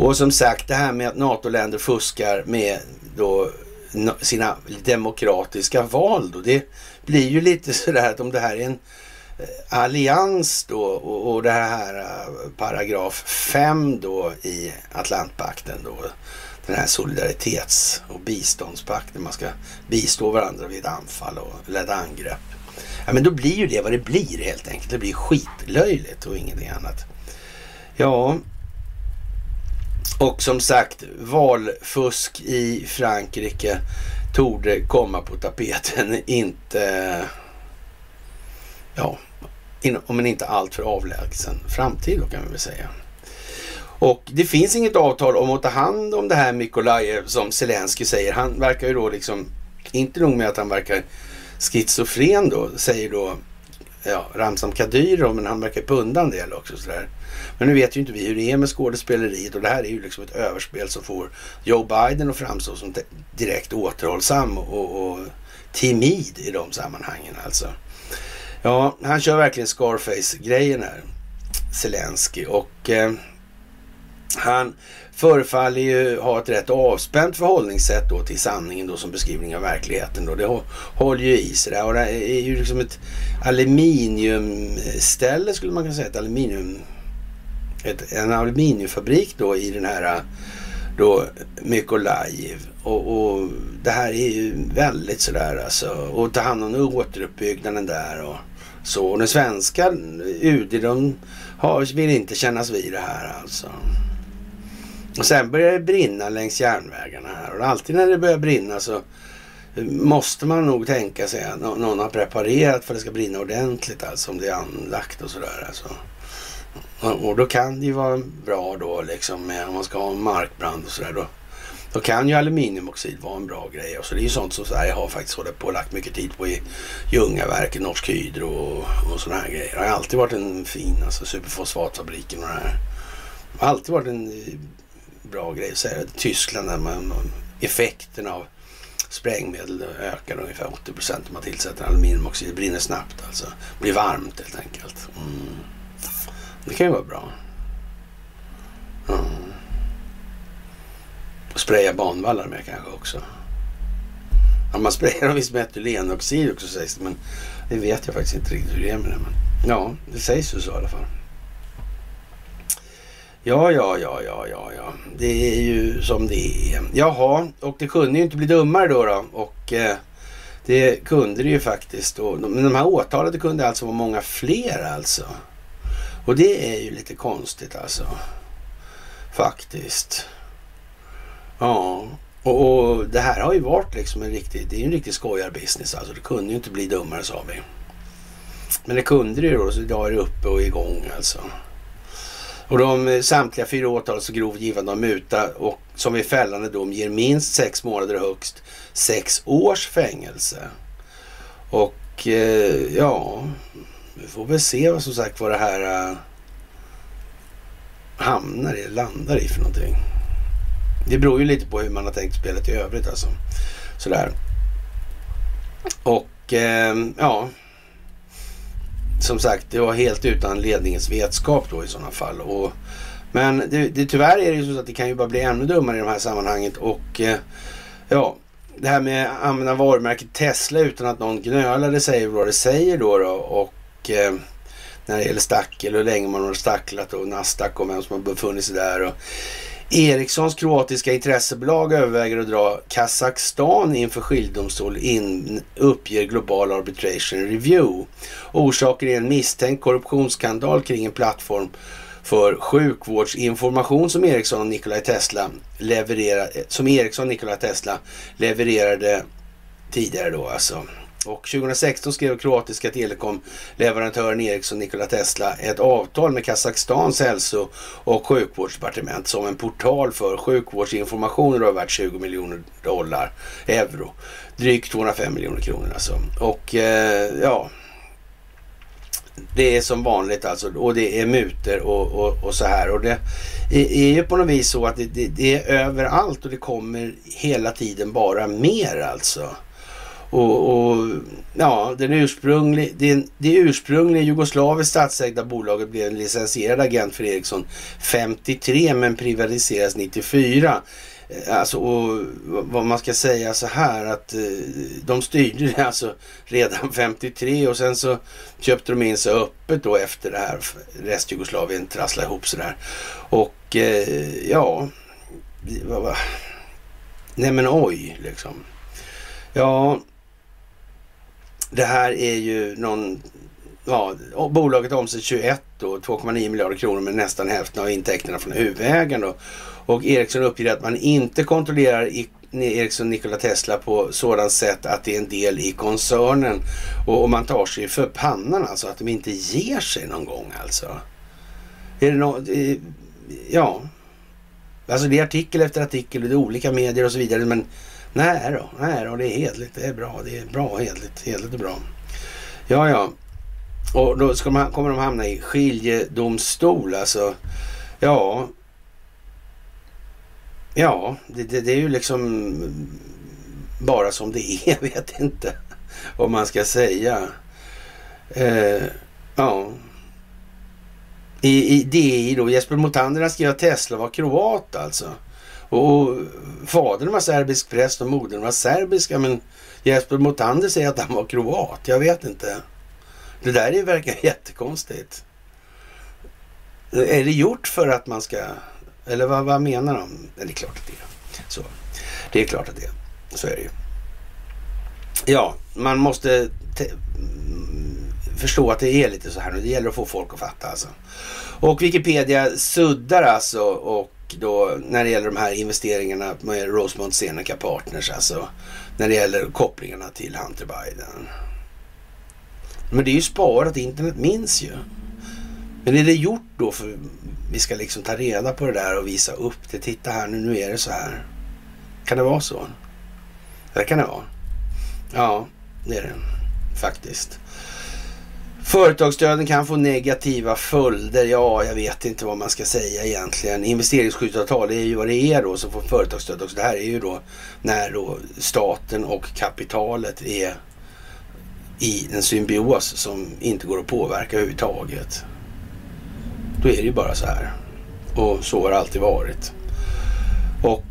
Och som sagt, det här med att NATO-länder fuskar med då sina demokratiska val då, det blir ju lite sådär att om det här är en allians då, och det här paragraf 5 då i Atlantpakten då, den här solidaritets- och biståndspakten, man ska bistå varandra vid ett anfall eller ett angrepp. Ja, men då blir ju det vad det blir helt enkelt. Det blir skitlöjligt och ingenting annat. Ja, och som sagt, valfusk i Frankrike torde komma på tapeten inte, ja, om en inte allt för avlägsen framtid då, kan vi väl säga. Och det finns inget avtal om att ta hand om det här Mykolajiv, som Zelensky säger. Han verkar ju då liksom, inte nog med att han verkar schizofren då, säger då Ramzan Kadyrov, men han verkar punda en del också sådär. Men nu vet ju inte vi hur det är med skådespeleriet, och det här är ju liksom ett överspel som får Joe Biden att framstå som direkt återhållsam och timid i de sammanhangen alltså. Ja, han kör verkligen Scarface-grejen här, Zelensky, och han förefaller ju ha ett rätt avspänt förhållningssätt då till sanningen då som beskrivning av verkligheten då. Det håller ju i sig där, och det är ju liksom ett aluminiumställe skulle man kunna säga, en aluminiumfabrik då i den här då Mykolaiv, och det här är ju väldigt sådär alltså, och ta hand om återuppbyggnaden där och så, och den svenska UD vill inte kännas vid det här alltså. Och sen börjar det brinna längs järnvägarna här, och alltid när det börjar brinna så måste man nog tänka sig att någon har preparerat för att det ska brinna ordentligt alltså, om det är anlagt och sådär alltså. Och då kan det ju vara bra då liksom, om man ska ha en markbrand och sådär då kan ju aluminiumoxid vara en bra grej. Och så det är ju sånt som Sverige har faktiskt hållit på och lagt mycket tid på i Ljungaverket, Norsk Hydro och sådana här grejer. Det har alltid varit en fin alltså, superfosfatfabriken och det här. Det har alltid varit en bra grej att säga. Tyskland där man, effekten av sprängmedel ökar ungefär 80% om man tillsätter aluminiumoxid. Det brinner snabbt alltså. Det blir varmt helt enkelt. Mm. Det kan ju vara bra. Mm. Och spraya banvallar med kanske också. Ja, man sprayar en viss metylenoxid också sägs det, men det vet jag faktiskt inte riktigt hur det är med det. Men ja, det sägs ju så i alla fall. Ja. Det är ju som det är. Jaha, och det kunde ju inte bli dummare då. Och det kunde det ju faktiskt då. Men de här åtalade kunde alltså vara många fler alltså. Och det är ju lite konstigt alltså. Faktiskt. Ja. Och det här har ju varit liksom en riktig skojarbusiness alltså. Det kunde ju inte bli dummare, sa vi. Men det kunde det ju då, så idag är det uppe och igång alltså. Och de samtliga 4 åtal så grov givande av muta, och som i fällande dom ger minst 6 månader och högst 6 års fängelse. Och ja, vi får väl se vad som sagt vad det här hamnar i, landar i för någonting. Det beror ju lite på hur man har tänkt spelet i övrigt alltså. Sådär. Och ja, som sagt, det var helt utan ledningens vetskap då i sådana fall. Men det tyvärr är det ju så att det kan ju bara bli ännu dummare i de här sammanhanget. Och ja, det här med att använda varumärket Tesla utan att någon gnölade säger vad det säger då. Och när det gäller stackel, hur länge man har stacklat och Nasdaq och vem som har befunnit sig där. Och Ericssons kroatiska intressebolag överväger att dra Kazakstan inför skildomstol uppger Global Arbitration Review. Orsaken är en misstänkt korruptionsskandal kring en plattform för sjukvårdsinformation som Ericsson och Nikola Tesla levererade tidigare då alltså. Och 2016 skrev kroatiska telekomleverantören Ericsson Nikola Tesla ett avtal med Kazakstans hälso- och sjukvårdsdepartement som en portal för sjukvårdsinformation och värt $20 miljoner, drygt 205 miljoner kronor alltså. Och ja, det är som vanligt alltså, och det är muter och så här, och det är ju på något vis så att det är överallt och det kommer hela tiden bara mer alltså. Och ja, det ursprungliga jugoslaviskt statsägda bolaget blev en licensierad agent för Ericsson 1953 men privatiseras 1994. Alltså, och vad man ska säga så här att de styrde alltså redan 1953 och sen så köpte de in sig öppet då efter det här restjugoslavien trasslade ihop så där. Och ja, nej men oj liksom. Ja, det här är ju bolaget omsätter 21 och 2,9 miljarder kronor med nästan hälften av intäkterna från huvudägaren då. Och Ericsson uppger att man inte kontrollerar Ericsson Nikola Tesla på sådant sätt att det är en del i koncernen, och man tar sig för pannan alltså att de inte ger sig någon gång alltså. Är det ja, alltså det är artikel efter artikel och det är olika medier och så vidare, men nej då, det är bra, hedligt är bra. Ja. Och då ska man, kommer de hamna i skiljedomstol alltså. Ja. Ja, det är ju liksom bara som det är. Jag vet inte vad man ska säga. Ja. I DI då, Jesper Motander, han skrev att Tesla var kroat alltså. Och fadern var serbisk präst och modern var serbiska, men Jesper Motander säger att han var kroat. Jag vet inte. Det där verkar jättekonstigt. Är det gjort för att man ska... Eller vad menar de? Det är klart att det är. Så. Det är klart att det är. Så är det ju. Ja, man måste förstå att det är lite så här nu. Det gäller att få folk att fatta alltså. Och Wikipedia suddar alltså, och då när det gäller de här investeringarna med Rosemont Seneca Partners alltså. När det gäller kopplingarna till Hunter Biden. Men det är ju sparat, internet minns ju. Men är det gjort då för vi ska liksom ta reda på det där och visa upp det. Titta här nu, nu är det så här. Kan det vara så? Det kan det vara. Ja, det är det. Faktiskt. Företagsstöden kan få negativa följder. Ja, jag vet inte vad man ska säga egentligen. Investeringsskyddsavtal är ju vad det är då, som får företagsstöd också. Det här är ju då när då staten och kapitalet är i en symbios som inte går att påverka överhuvudtaget. Då är det ju bara så här. Och så har det alltid varit. Och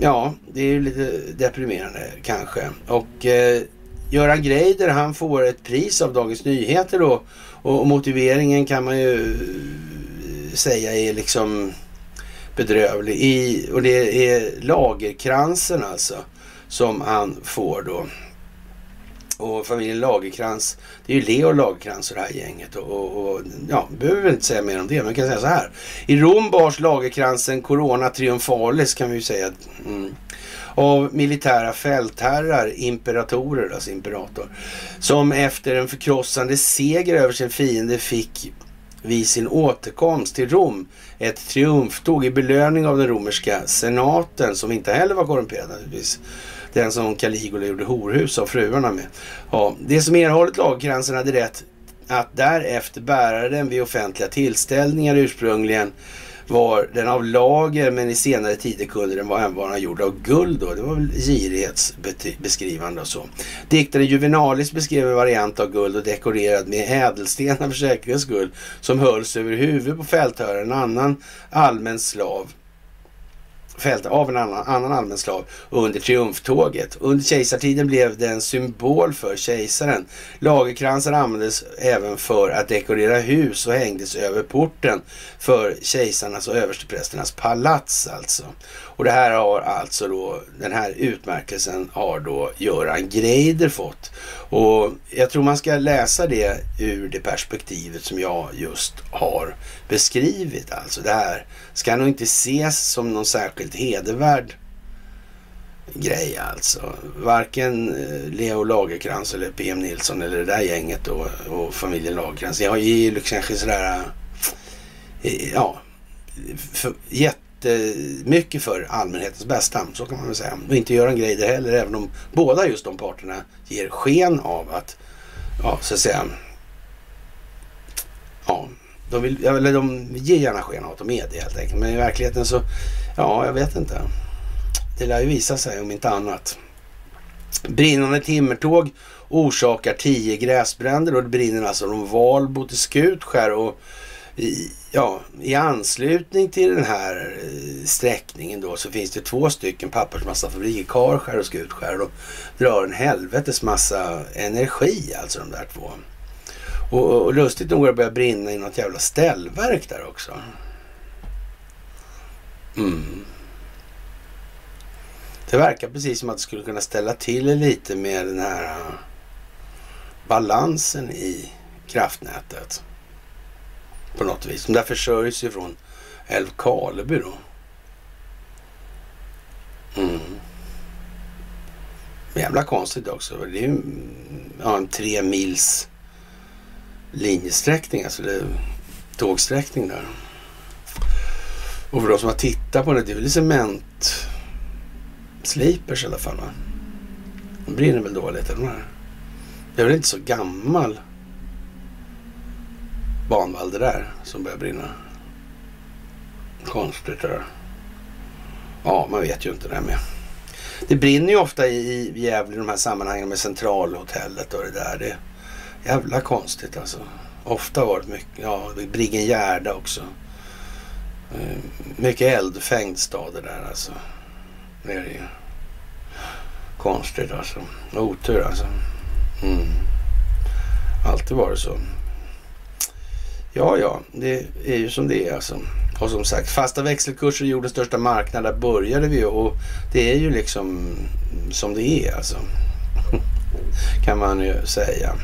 ja, det är ju lite deprimerande kanske. Och Göran Greider, han får ett pris av Dagens Nyheter då. Och motiveringen kan man ju säga är liksom bedrövlig. Och det är Lagerkransen alltså som han får då. Och familjen Lagerkrans, det är ju Leo Lagerkrans och det här gänget. Och ja, behöver väl inte säga mer om det, men man kan säga så här. I Rom bars Lagerkransen Corona triumfalis, kan vi ju säga. Av militära fältherrar, imperatorer, alltså imperator. Som efter en förkrossande seger över sin fiende fick vid sin återkomst till Rom ett triumftåg i belöning av den romerska senaten, som inte heller var korrumperad naturligtvis. Den som Caligula gjorde horhus av fruarna med. Ja, det som erhållit Lagerkransen hade rätt att därefter bära den vid offentliga tillställningar. Ursprungligen var den av lager, men i senare tider kunde den vara envarna gjord av guld då. Det var väl girighetsbeskrivande och så. Diktaren Juvenalis beskrev en variant av guld och dekorerad med ädelstenar för säkerhets guld, som hölls över huvudet på fälthöraren, en annan allmän slav under triumftåget. Under kejsartiden blev det en symbol för kejsaren. Lagerkransen användes även för att dekorera hus och hängdes över porten för kejsarnas och översteprästernas palats alltså. Och det här har alltså då, den här utmärkelsen har då Göran Greider fått. Och jag tror man ska läsa det ur det perspektivet som jag just har beskrivit. Alltså det här ska nog inte ses som någon särskilt hedervärd grej alltså. Varken Leo Lagerkrans eller PM Nilsson eller det där gänget och familjen Lagerkrans. Jag har ju kanske sådär, ja, jättemycket för allmänhetens bästa, så kan man väl säga. Och inte göra en grej där heller, även om båda just de parterna ger sken av att, ja, så att säga, ja, de vill, eller de ger gärna sken av att de är det helt enkelt. Men i verkligheten så, ja, jag vet inte. Det lär ju visa sig om inte annat. Brinnande timmertåg orsakar 10 gräsbränder, och det brinner alltså om Valbo till Skutskär och i anslutning till den här sträckningen då så finns det 2 stycken pappersmassafabriker, Karskär och Skutskär. De drar en helvetes massa energi, alltså de där 2. Och lustigt nog börjar brinna i något jävla ställverk där också. Mm. Det verkar precis som att det skulle kunna ställa till lite med den här balansen i kraftnätet. På något vis. Som där försörjs ju från Älvkarleby då. Mm. Jävla konstigt också. Det är ju en 3 mils linjesträckning, alltså det är tågsträckning där. Och för de som har tittat på det, det är väl cement slipers i alla fall, va? De brinner väl dåligt, eller? Det är väl inte så gammal banvall det där som börjar brinna. Konstigt där. Ja, man vet ju inte det här med. Det brinner ju ofta i Gävle i de här sammanhangen med Centralhotellet och det där. Det är jävla konstigt alltså. Ofta varit mycket, ja, Briggen Gärda också. Mycket eldfängd stad det där alltså. Det är ju konstigt alltså. Otur alltså. Mm. Alltid var det så. Ja, ja. Det är ju som det är alltså. Och som sagt, fasta växelkurser i jordens största marknad, där började vi och det är ju liksom som det är alltså. Kan man ju säga.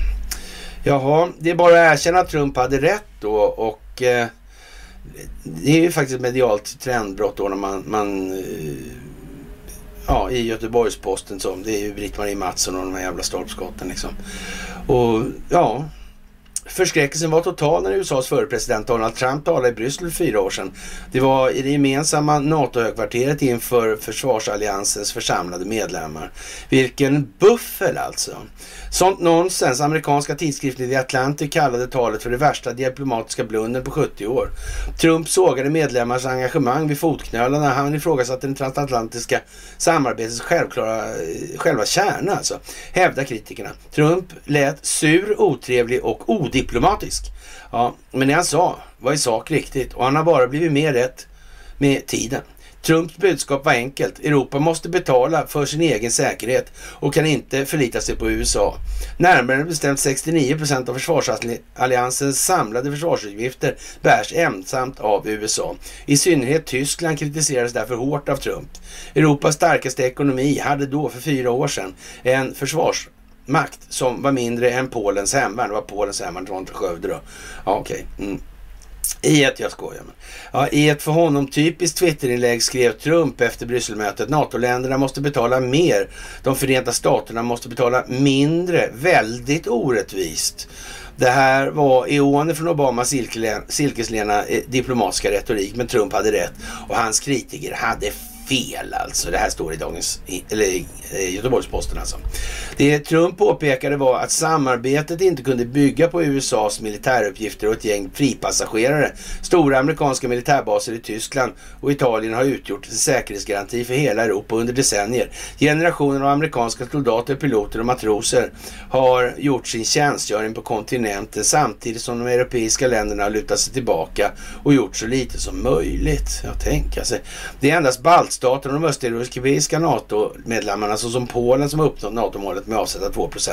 Jaha, det är bara att erkänna att Trump hade rätt då och det är ju faktiskt ett medialt trendbrott då när man i Göteborgsposten som det är ju Britt-Marie Mattsson och de här jävla stolpskotten liksom. Och ja, förskräckelsen var total när USAs förre president Donald Trump talade i Bryssel 4 år sedan. Det var i det gemensamma NATO-högkvarteret inför försvarsalliansens församlade medlemmar. Vilken buffel alltså. Sånt nonsens. Amerikanska tidskriften The Atlantic kallade talet för det värsta diplomatiska blunden på 70 år. Trump sågade medlemmars engagemang vid fotknölarna. Han ifrågasatte den transatlantiska samarbetets själva kärna alltså. Hävda kritikerna. Trump lät sur, otrevlig och odiplomatisk. Ja, men det han sa var i sak riktigt och han har bara blivit mer rätt med tiden. Trumps budskap var enkelt. Europa måste betala för sin egen säkerhet och kan inte förlita sig på USA. Närmare bestämt 69% av försvarsalliansens samlade försvarsutgifter bärs ensamt av USA. I synnerhet Tyskland kritiserades därför hårt av Trump. Europas starkaste ekonomi hade då för 4 år sedan en försvarsmakt som var mindre än Polens hemvärn. Det var Polens hemvärn från Skövde då. Ja, okej. Okay. Mm. I ett för honom typiskt Twitterinlägg skrev Trump efter Brysselmötet: NATO-länderna måste betala mer, de Förenta Staterna måste betala mindre, väldigt orättvist. Det här var eoner från Obamas silkeslena diplomatiska retorik, men Trump hade rätt och hans kritiker hade fel alltså. Det här står i Göteborgsposten alltså. Det Trump påpekade var att samarbetet inte kunde bygga på USAs militäruppgifter och ett gäng fripassagerare. Stora amerikanska militärbaser i Tyskland och Italien har utgjort en säkerhetsgaranti för hela Europa under decennier. Generationer av amerikanska soldater, piloter och matroser har gjort sin tjänstgöring på kontinenten samtidigt som de europeiska länderna har lutat sig tillbaka och gjort så lite som möjligt. Jag tänker sig. Det är endast baltstaterna och de östeuropeiska NATO-medlemmarna som Polen som har uppnått NATO-målet med avsätta 2%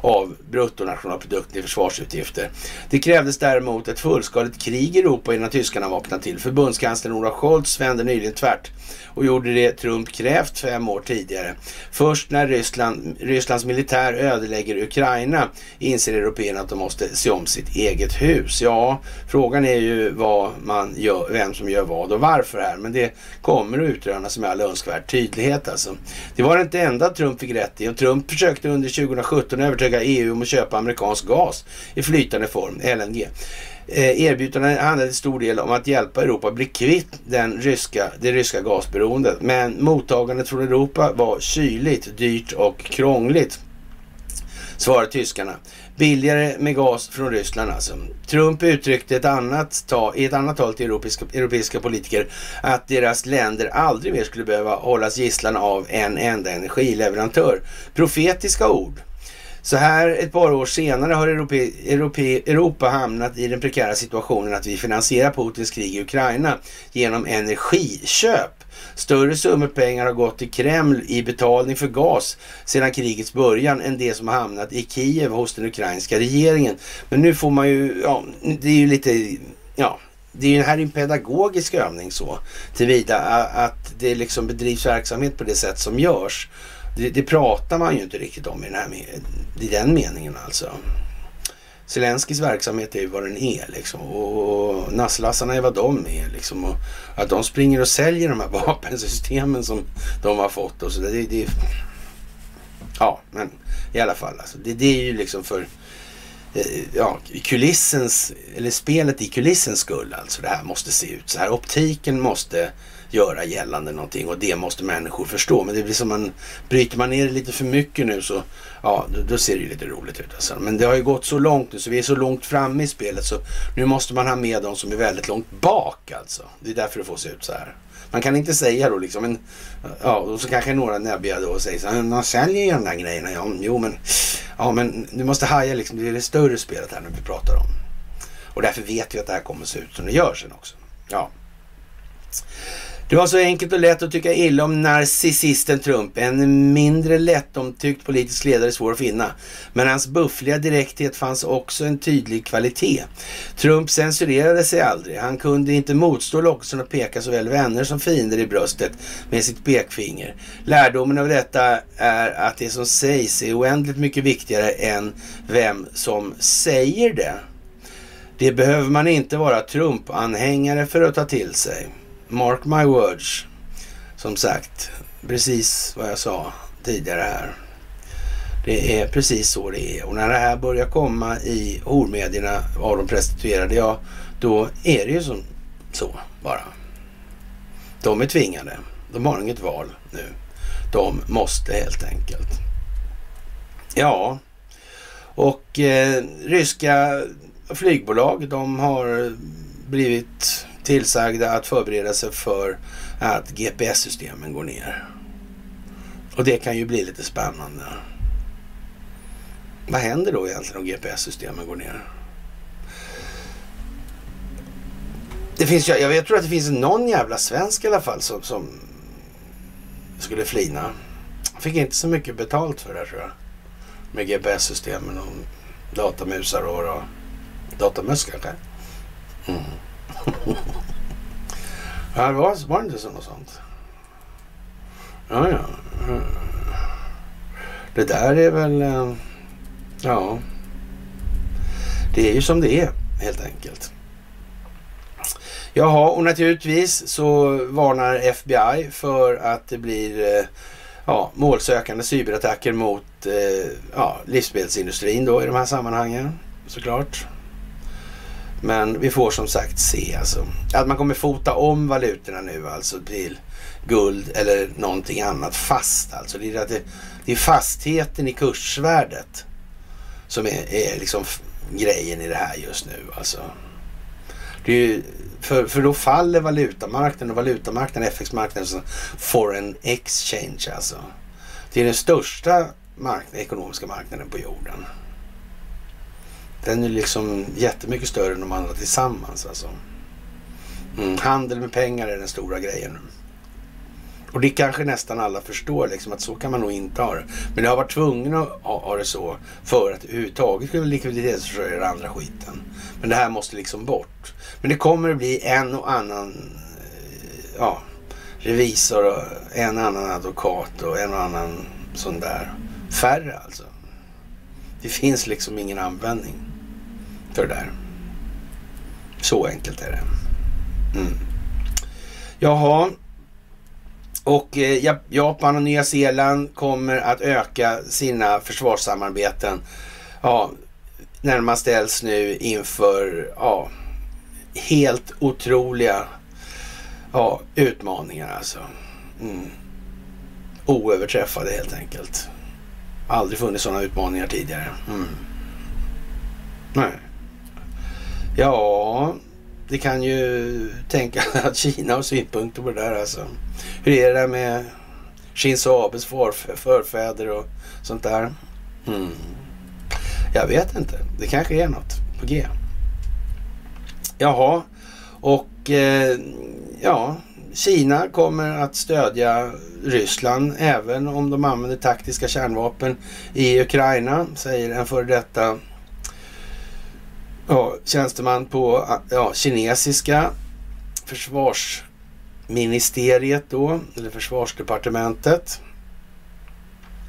av bruttonationalprodukten i försvarsutgifter. Det krävdes däremot ett fullskaligt krig i Europa innan tyskarna vaknade till. Förbundskanslern Olaf Scholz vände nyligen tvärt och gjorde det Trump krävt 5 år tidigare. Först när Rysslands militär ödelägger Ukraina inser européerna att de måste se om sitt eget hus. Ja, frågan är ju vad man gör, vem som gör vad och varför här, men det kommer att utrönas med all önskvärd tydlighet alltså. Det var inte enda Trump fick rätt i. Trump försökte under 2017 övertyga EU om att köpa amerikansk gas i flytande form, LNG. Erbjudandet handlade till stor del om att hjälpa Europa bli kvitt det ryska gasberoendet, men mottagandet från Europa var kyligt, dyrt och krångligt, svarade tyskarna. Billigare med gas från Ryssland alltså. Trump uttryckte i ett annat tal till europeiska politiker att deras länder aldrig mer skulle behöva hållas gisslan av en enda energileverantör. Profetiska ord. Så här ett par år senare har Europa hamnat i den prekära situationen att vi finansierar Putins krig i Ukraina genom energiköp. Större summor pengar har gått till Kreml i betalning för gas sedan krigets början än det som har hamnat i Kiev hos den ukrainska regeringen. Men nu får man ju, ja, det är ju lite, ja, det är ju här en pedagogisk övning så tillvida att det liksom bedrivs verksamhet på det sätt som görs. Det pratar man ju inte riktigt om i den meningen alltså. Zelenskys verksamhet är ju vad den är liksom. Och nasselassarna är vad de är liksom. Och att de springer och säljer de här vapensystemen som de har fått och så där. Ja, men i alla fall alltså. Det är ju liksom för kulissens, eller spelet i kulissens skull alltså. Det här måste se ut så här. Optiken måste göra gällande någonting, och det måste människor förstå. Men det blir som man bryter man ner det lite för mycket nu, så ja, då ser det ju lite roligt ut alltså. Men det har ju gått så långt nu, så vi är så långt framme i spelet, så nu måste man ha med de som är väldigt långt bak alltså. Det är därför det får se ut så här. Man kan inte säga då liksom, men ja, och så kanske några näbbiga då och säger så här, man säljer ju de där grejerna, ja, jo men, ja men du måste haja liksom, det är det större spelet här när vi pratar om. Och därför vet vi att det här kommer se ut som det gör sen också. Ja. Det var så enkelt och lätt att tycka illa om narcissisten Trump. En mindre lättomtyckt politisk ledare svår att finna. Men hans buffliga direkthet fanns också en tydlig kvalitet. Trump censurerade sig aldrig. Han kunde inte motstå lockelsen att peka såväl vänner som fiender i bröstet med sitt pekfinger. Lärdomen av detta är att det som sägs är oändligt mycket viktigare än vem som säger det. Det behöver man inte vara Trump-anhängare för att ta till sig. Mark my words. Som sagt, precis vad jag sa tidigare här. Det är precis så det är. Och när det här börjar komma i hormedierna av de prostituerade, ja, då är det ju som så bara. De är tvingade. De har inget val nu. De måste helt enkelt. Ja. Och ryska flygbolag, de har blivit tillsagda att förbereda sig för att GPS-systemen går ner. Och det kan ju bli lite spännande. Vad händer då egentligen om GPS-systemen går ner? Det finns, jag tror att det finns någon jävla svensk i alla fall som skulle flina. Jag fick inte så mycket betalt för det här, tror jag. Med GPS-systemen och datamusar och datamus kanske. Mm. Ja, var det inte så något sånt? Ja, ja. Det där är väl... Ja. Det är ju som det är, helt enkelt. Jaha, och naturligtvis så varnar FBI för att det blir... Ja, målsökande cyberattacker mot ja, livsmedelsindustrin då i de här sammanhangen, såklart. Men vi får som sagt se alltså, att man kommer fota om valutorna nu alltså till guld eller någonting annat fast alltså. Det är, att det är fastheten i kursvärdet som är liksom grejen i det här just nu alltså. Det är ju, för då faller valutamarknaden, och valutamarknaden, FX-marknaden, så foreign exchange alltså. Det är den största ekonomiska marknaden på jorden. Den är liksom jättemycket större än de andra tillsammans alltså. Mm, handel med pengar är den stora grejen nu. Och det kanske nästan alla förstår liksom, att så kan man nog inte ha det. Men jag har varit tvungen att ha det så för att överhuvudtaget skulle likviditetsförsörja den andra skiten. Men det här måste liksom bort. Men det kommer att bli en och annan ja, revisor och en och annan advokat och en och annan sån där färre alltså. Det finns liksom ingen användning för det där. Så enkelt är det. Mm. Jaha. Och Japan och Nya Zeeland kommer att öka sina försvarssamarbeten. Ja, när man ställs nu inför ja, helt otroliga ja, utmaningar alltså. Mm. Oöverträffade helt enkelt. Aldrig funnits sådana utmaningar tidigare. Mm. Nej. Ja, det kan ju tänka att Kina har synpunkter på det där alltså. Hur är det där med Shinzo Abes förfäder och sånt där? Mm. Jag vet inte. Det kanske är något på G. Jaha. Och ja, Kina kommer att stödja Ryssland även om de använder taktiska kärnvapen i Ukraina, säger en före detta ja, tjänsteman på ja, kinesiska försvarsministeriet då, eller försvarsdepartementet.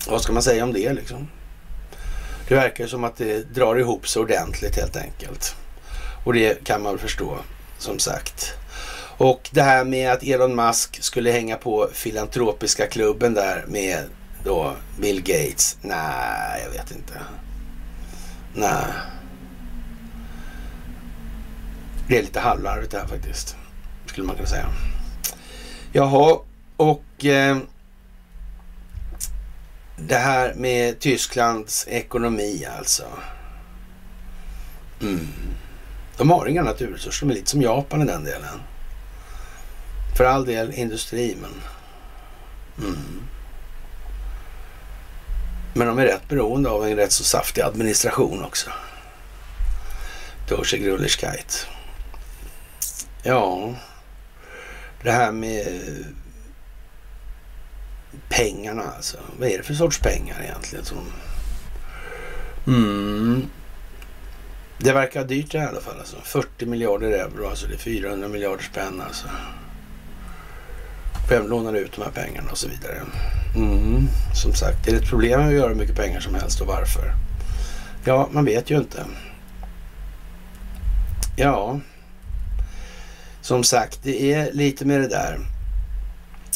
Vad ska man säga om det liksom? Det verkar som att det drar ihop så ordentligt helt enkelt. Och det kan man förstå som sagt. Och det här med att Elon Musk skulle hänga på filantropiska klubben där med då Bill Gates. Nej, jag vet inte. Nej. Det är lite halvlarvigt det här faktiskt, skulle man kunna säga. Jaha, och det här med Tysklands ekonomi alltså. Mm. De har inga naturresurser, de är lite som Japan i den delen. För all del industri, men... Mm. Men de är rätt beroende av en rätt så saftig administration också. Dörse Grullerskajt. Ja, det här med pengarna alltså. Vad är det för sorts pengar egentligen? Mm. Det verkar dyrt i alla fall alltså. 40 miljarder euro, alltså det är 400 miljarder spänn alltså. Vem lånar ut de här pengarna och så vidare. Mm. Som sagt, det är ett problem att göra hur mycket pengar som helst och varför. Ja, man vet ju inte. Ja, som sagt, det är lite med det där.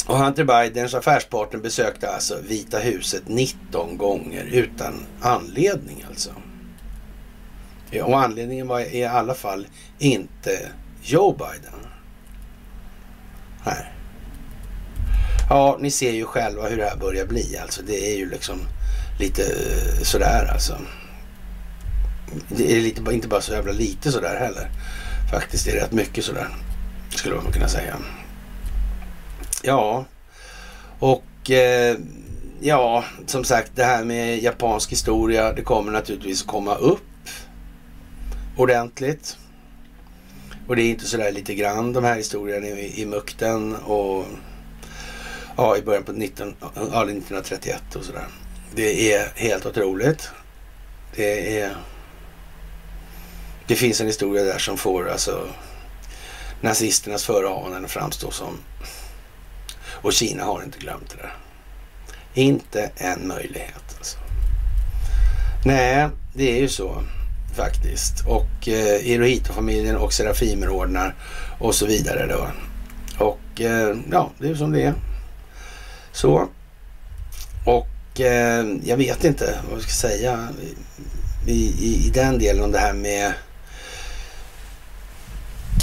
Och Hunter Bidens affärspartner besökte alltså Vita huset 19 gånger utan anledning alltså. Ja, och anledningen var i alla fall inte Joe Biden. Nej. Ja, ni ser ju själva hur det här börjar bli alltså. Det är ju liksom lite sådär alltså. Det är lite, inte bara så jävla lite sådär heller. Faktiskt är det rätt mycket sådär, skulle man kunna säga. Ja, och ja, som sagt, det här med japansk historia, det kommer naturligtvis komma upp ordentligt. Och det är inte sådär lite grann, de här historierna i mukten och ja, i början på 1931 och sådär. Det är helt otroligt. Det finns en historia där som får alltså nazisternas förehavanden att framstå som... Och Kina har inte glömt det där. Inte en möjlighet alltså. Nej, det är ju så faktiskt. Och Hirohito-familjen och Serafimerordnar och så vidare då. Och ja, det är ju som det är. Så. Och jag vet inte vad jag ska säga i den delen om det här med...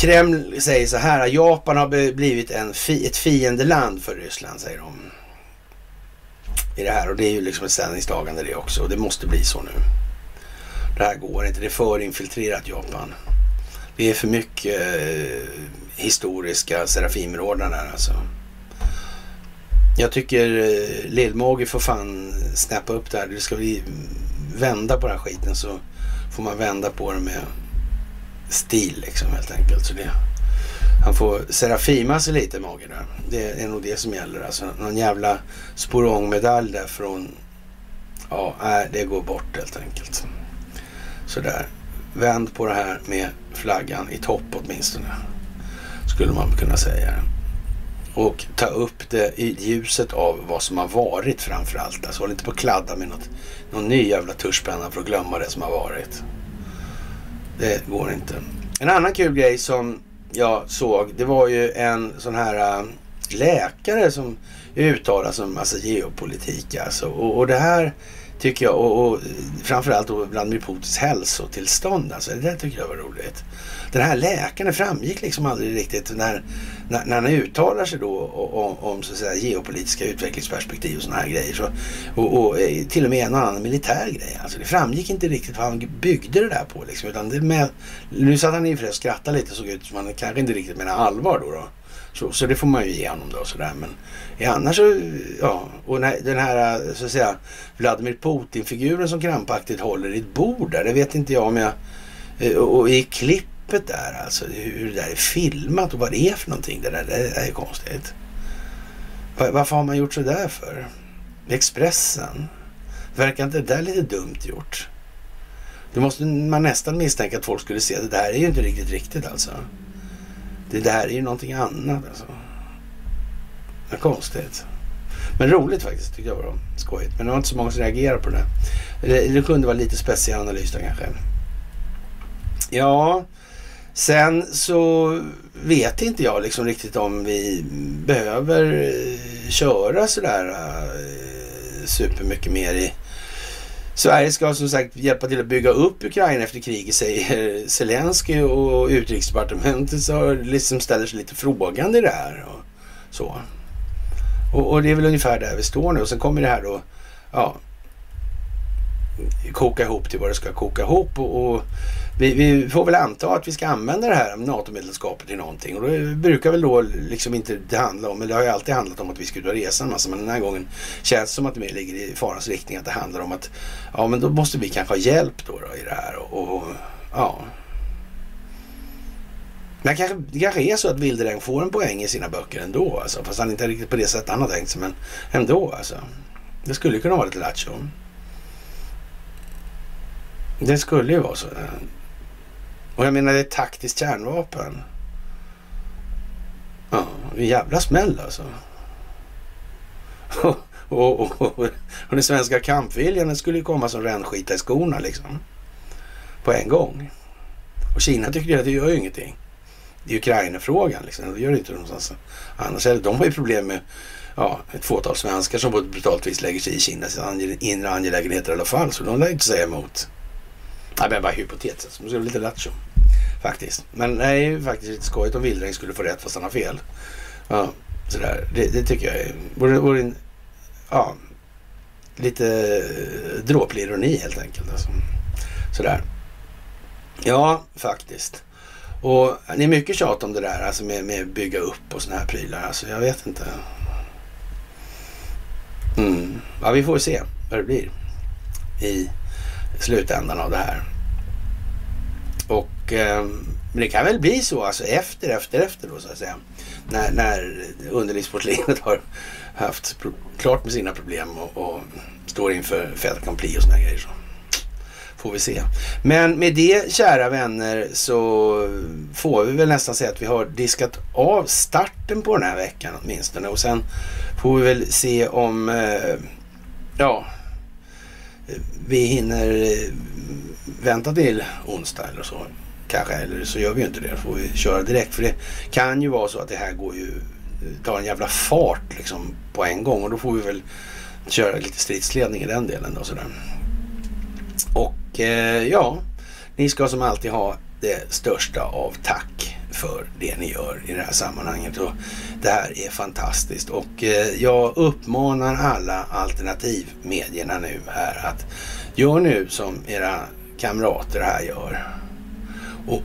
Kreml säger så här, Japan har blivit ett fiendeland för Ryssland, säger de. I det här, och det är ju liksom ett ställningstagande det också, och det måste bli så nu. Det här går inte, det är för infiltrerat Japan. Det är för mycket historiska Serafimerordnar där alltså. Jag tycker Lillmåge får fan snappa upp det här. Det ska vi vända på den här skiten, så får man vända på det med stil liksom, helt enkelt. Så det, han får serafima sig lite i magen där. Det är nog det som gäller alltså. Någon jävla sporongmedalj där från, ja, det går bort helt enkelt. Så där. Vänd på det här med flaggan i topp åtminstone, skulle man kunna säga. Och ta upp det i ljuset av vad som har varit framförallt. Alltså håll inte på att kladda med någon ny jävla tuschpenna för att glömma det som har varit. Det går inte. En annan kul grej som jag såg, det var ju en sån här läkare som uttalar sig om alltså geopolitik alltså. Och det här tycker jag, och framförallt bland Putins hälsotillstånd alltså, det där tycker jag var roligt. Den här läkaren framgick liksom aldrig riktigt när han uttalar sig då om så att säga geopolitiska utvecklingsperspektiv och såna här grejer, så, och till och med en annan militär grej alltså, det framgick inte riktigt vad han byggde det där på liksom, utan det med, nu satt han i för att skratta lite, såg ut som han kanske inte riktigt menar allvar då. Så det får man ju igenom då sådär, men annars så, ja, och den här så att säga Vladimir Putin-figuren som krampaktigt håller i ett bord där, det vet inte jag om jag, och i klippet där alltså, hur det där är filmat och vad det är för någonting, det där är konstigt. Varför har man gjort så där för? Expressen, verkar inte det där lite dumt gjort? Det måste man nästan misstänka att folk skulle se, det där är ju inte riktigt alltså. Det där är ju någonting annat alltså. Det är konstigt. Men roligt faktiskt, tycker jag var det. Skojigt. Men det var inte så många som reagerar på det. Det kunde vara lite speciell analys där kanske. Ja, sen så vet inte jag liksom riktigt om vi behöver köra sådär supermycket mer i... Sverige ska som sagt hjälpa till att bygga upp Ukraina efter kriget, säger Zelensky, och utrikesdepartementet så liksom ställer sig lite frågande i det här. Och Så. Och det är väl ungefär där vi står nu. Och sen kommer det här då, ja, koka ihop till vad det ska koka ihop. Och vi får väl anta att vi ska använda det här NATO-medlemskapet till någonting. Och det brukar väl då liksom inte det handla om, men det har ju alltid handlat om att vi skulle dra resan. Alltså, men den här gången känns det som att det mer ligger i farans riktning. Att det handlar om att, ja men då måste vi kanske ha hjälp då i det här. Och ja. Men det kanske är så att Wildereng får en poäng i sina böcker ändå. Alltså, fast han inte riktigt på det sättet han har tänkt sig. Men ändå alltså. Det skulle kunna vara lite lattjo. Det skulle ju vara så. Och jag menar, det är taktiskt kärnvapen. Ja, en jävla smäll alltså. Och den svenska kampviljan skulle ju komma som rännskita i skorna liksom. På en gång. Och Kina tycker att det gör ju ingenting. Det är Ukraina-frågan liksom. Det gör det inte någonstans. Annars är det, de har ju problem med ett fåtal svenskar som på ett brutalt vis lägger sig i Kinas inre angelägenheter i alla fall. Så de lär ju inte säga emot. Nej, men bara hypotetiskt. Så det är lite lattjo faktiskt. Men nej, faktiskt lite skojigt om Wildereng skulle få rätt fast han har fel. Ja, sådär. Det tycker jag är... Vore ja, lite dråplig ironi helt enkelt. Alltså. Sådär. Ja, faktiskt. Och det är mycket tjat om det där alltså med bygga upp och såna här prylar. Alltså, jag vet inte. Mm. Ja, vi får se vad det blir i slutändan av det här. Och men det kan väl bli så alltså efter då så att säga. När underlivsportlinet har haft klart med sina problem och står inför fältkompli och såna grejer så. Får vi se. Men med det, kära vänner, så får vi väl nästan säga att vi har diskat av starten på den här veckan åtminstone. Och sen får vi väl se om vi hinner vänta till onsdag eller så. Kanske, eller så gör vi ju inte det. Då får vi köra direkt. För det kan ju vara så att det här går ju tar en jävla fart liksom på en gång. Och då får vi väl köra lite stridsledning i den delen då sådär. Och ni ska som alltid ha det största av tack för det ni gör i det här sammanhanget. Och det här är fantastiskt. Och jag uppmanar alla alternativmedierna nu här att gör nu som era kamrater här gör.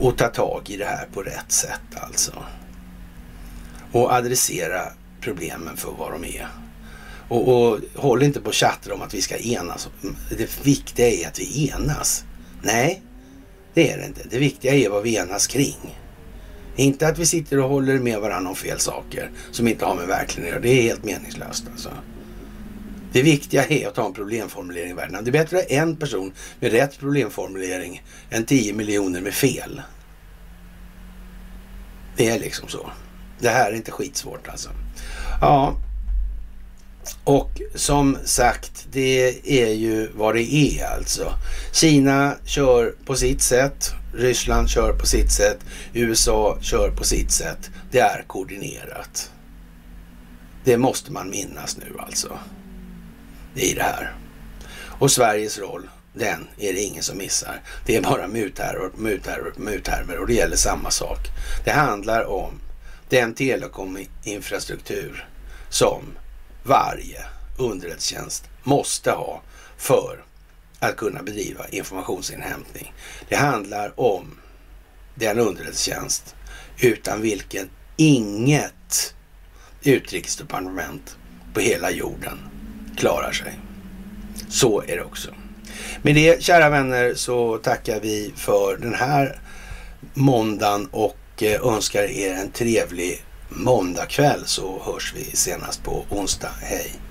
Och ta tag i det här på rätt sätt alltså. Och adressera problemen för vad de är. Och håll inte på chatter om att vi ska enas. Det viktiga är att vi enas. Nej, det är det inte. Det viktiga är vad vi enas kring. Inte att vi sitter och håller med varandra om fel saker som inte har med verkligheten att göra. Det är helt meningslöst alltså. Det viktiga är att ha en problemformulering i världen. Det är bättre en person med rätt problemformulering än 10 miljoner med fel. Det är liksom så. Det här är inte skitsvårt alltså. Ja. Och som sagt, det är ju vad det är alltså. Kina kör på sitt sätt, Ryssland kör på sitt sätt, USA kör på sitt sätt. Det är koordinerat. Det måste man minnas nu alltså. I det här. Och Sveriges roll, den är det ingen som missar. Det är bara muthärvor och det gäller samma sak. Det handlar om den telekominfrastruktur som varje underrättelsetjänst måste ha för att kunna bedriva informationsinhämtning. Det handlar om den underrättelsetjänst utan vilken inget utrikesdepartement på hela jorden klarar sig. Så är det också. Med det, kära vänner, så tackar vi för den här måndagen och önskar er en trevlig måndagkväll, så hörs vi senast på onsdag. Hej!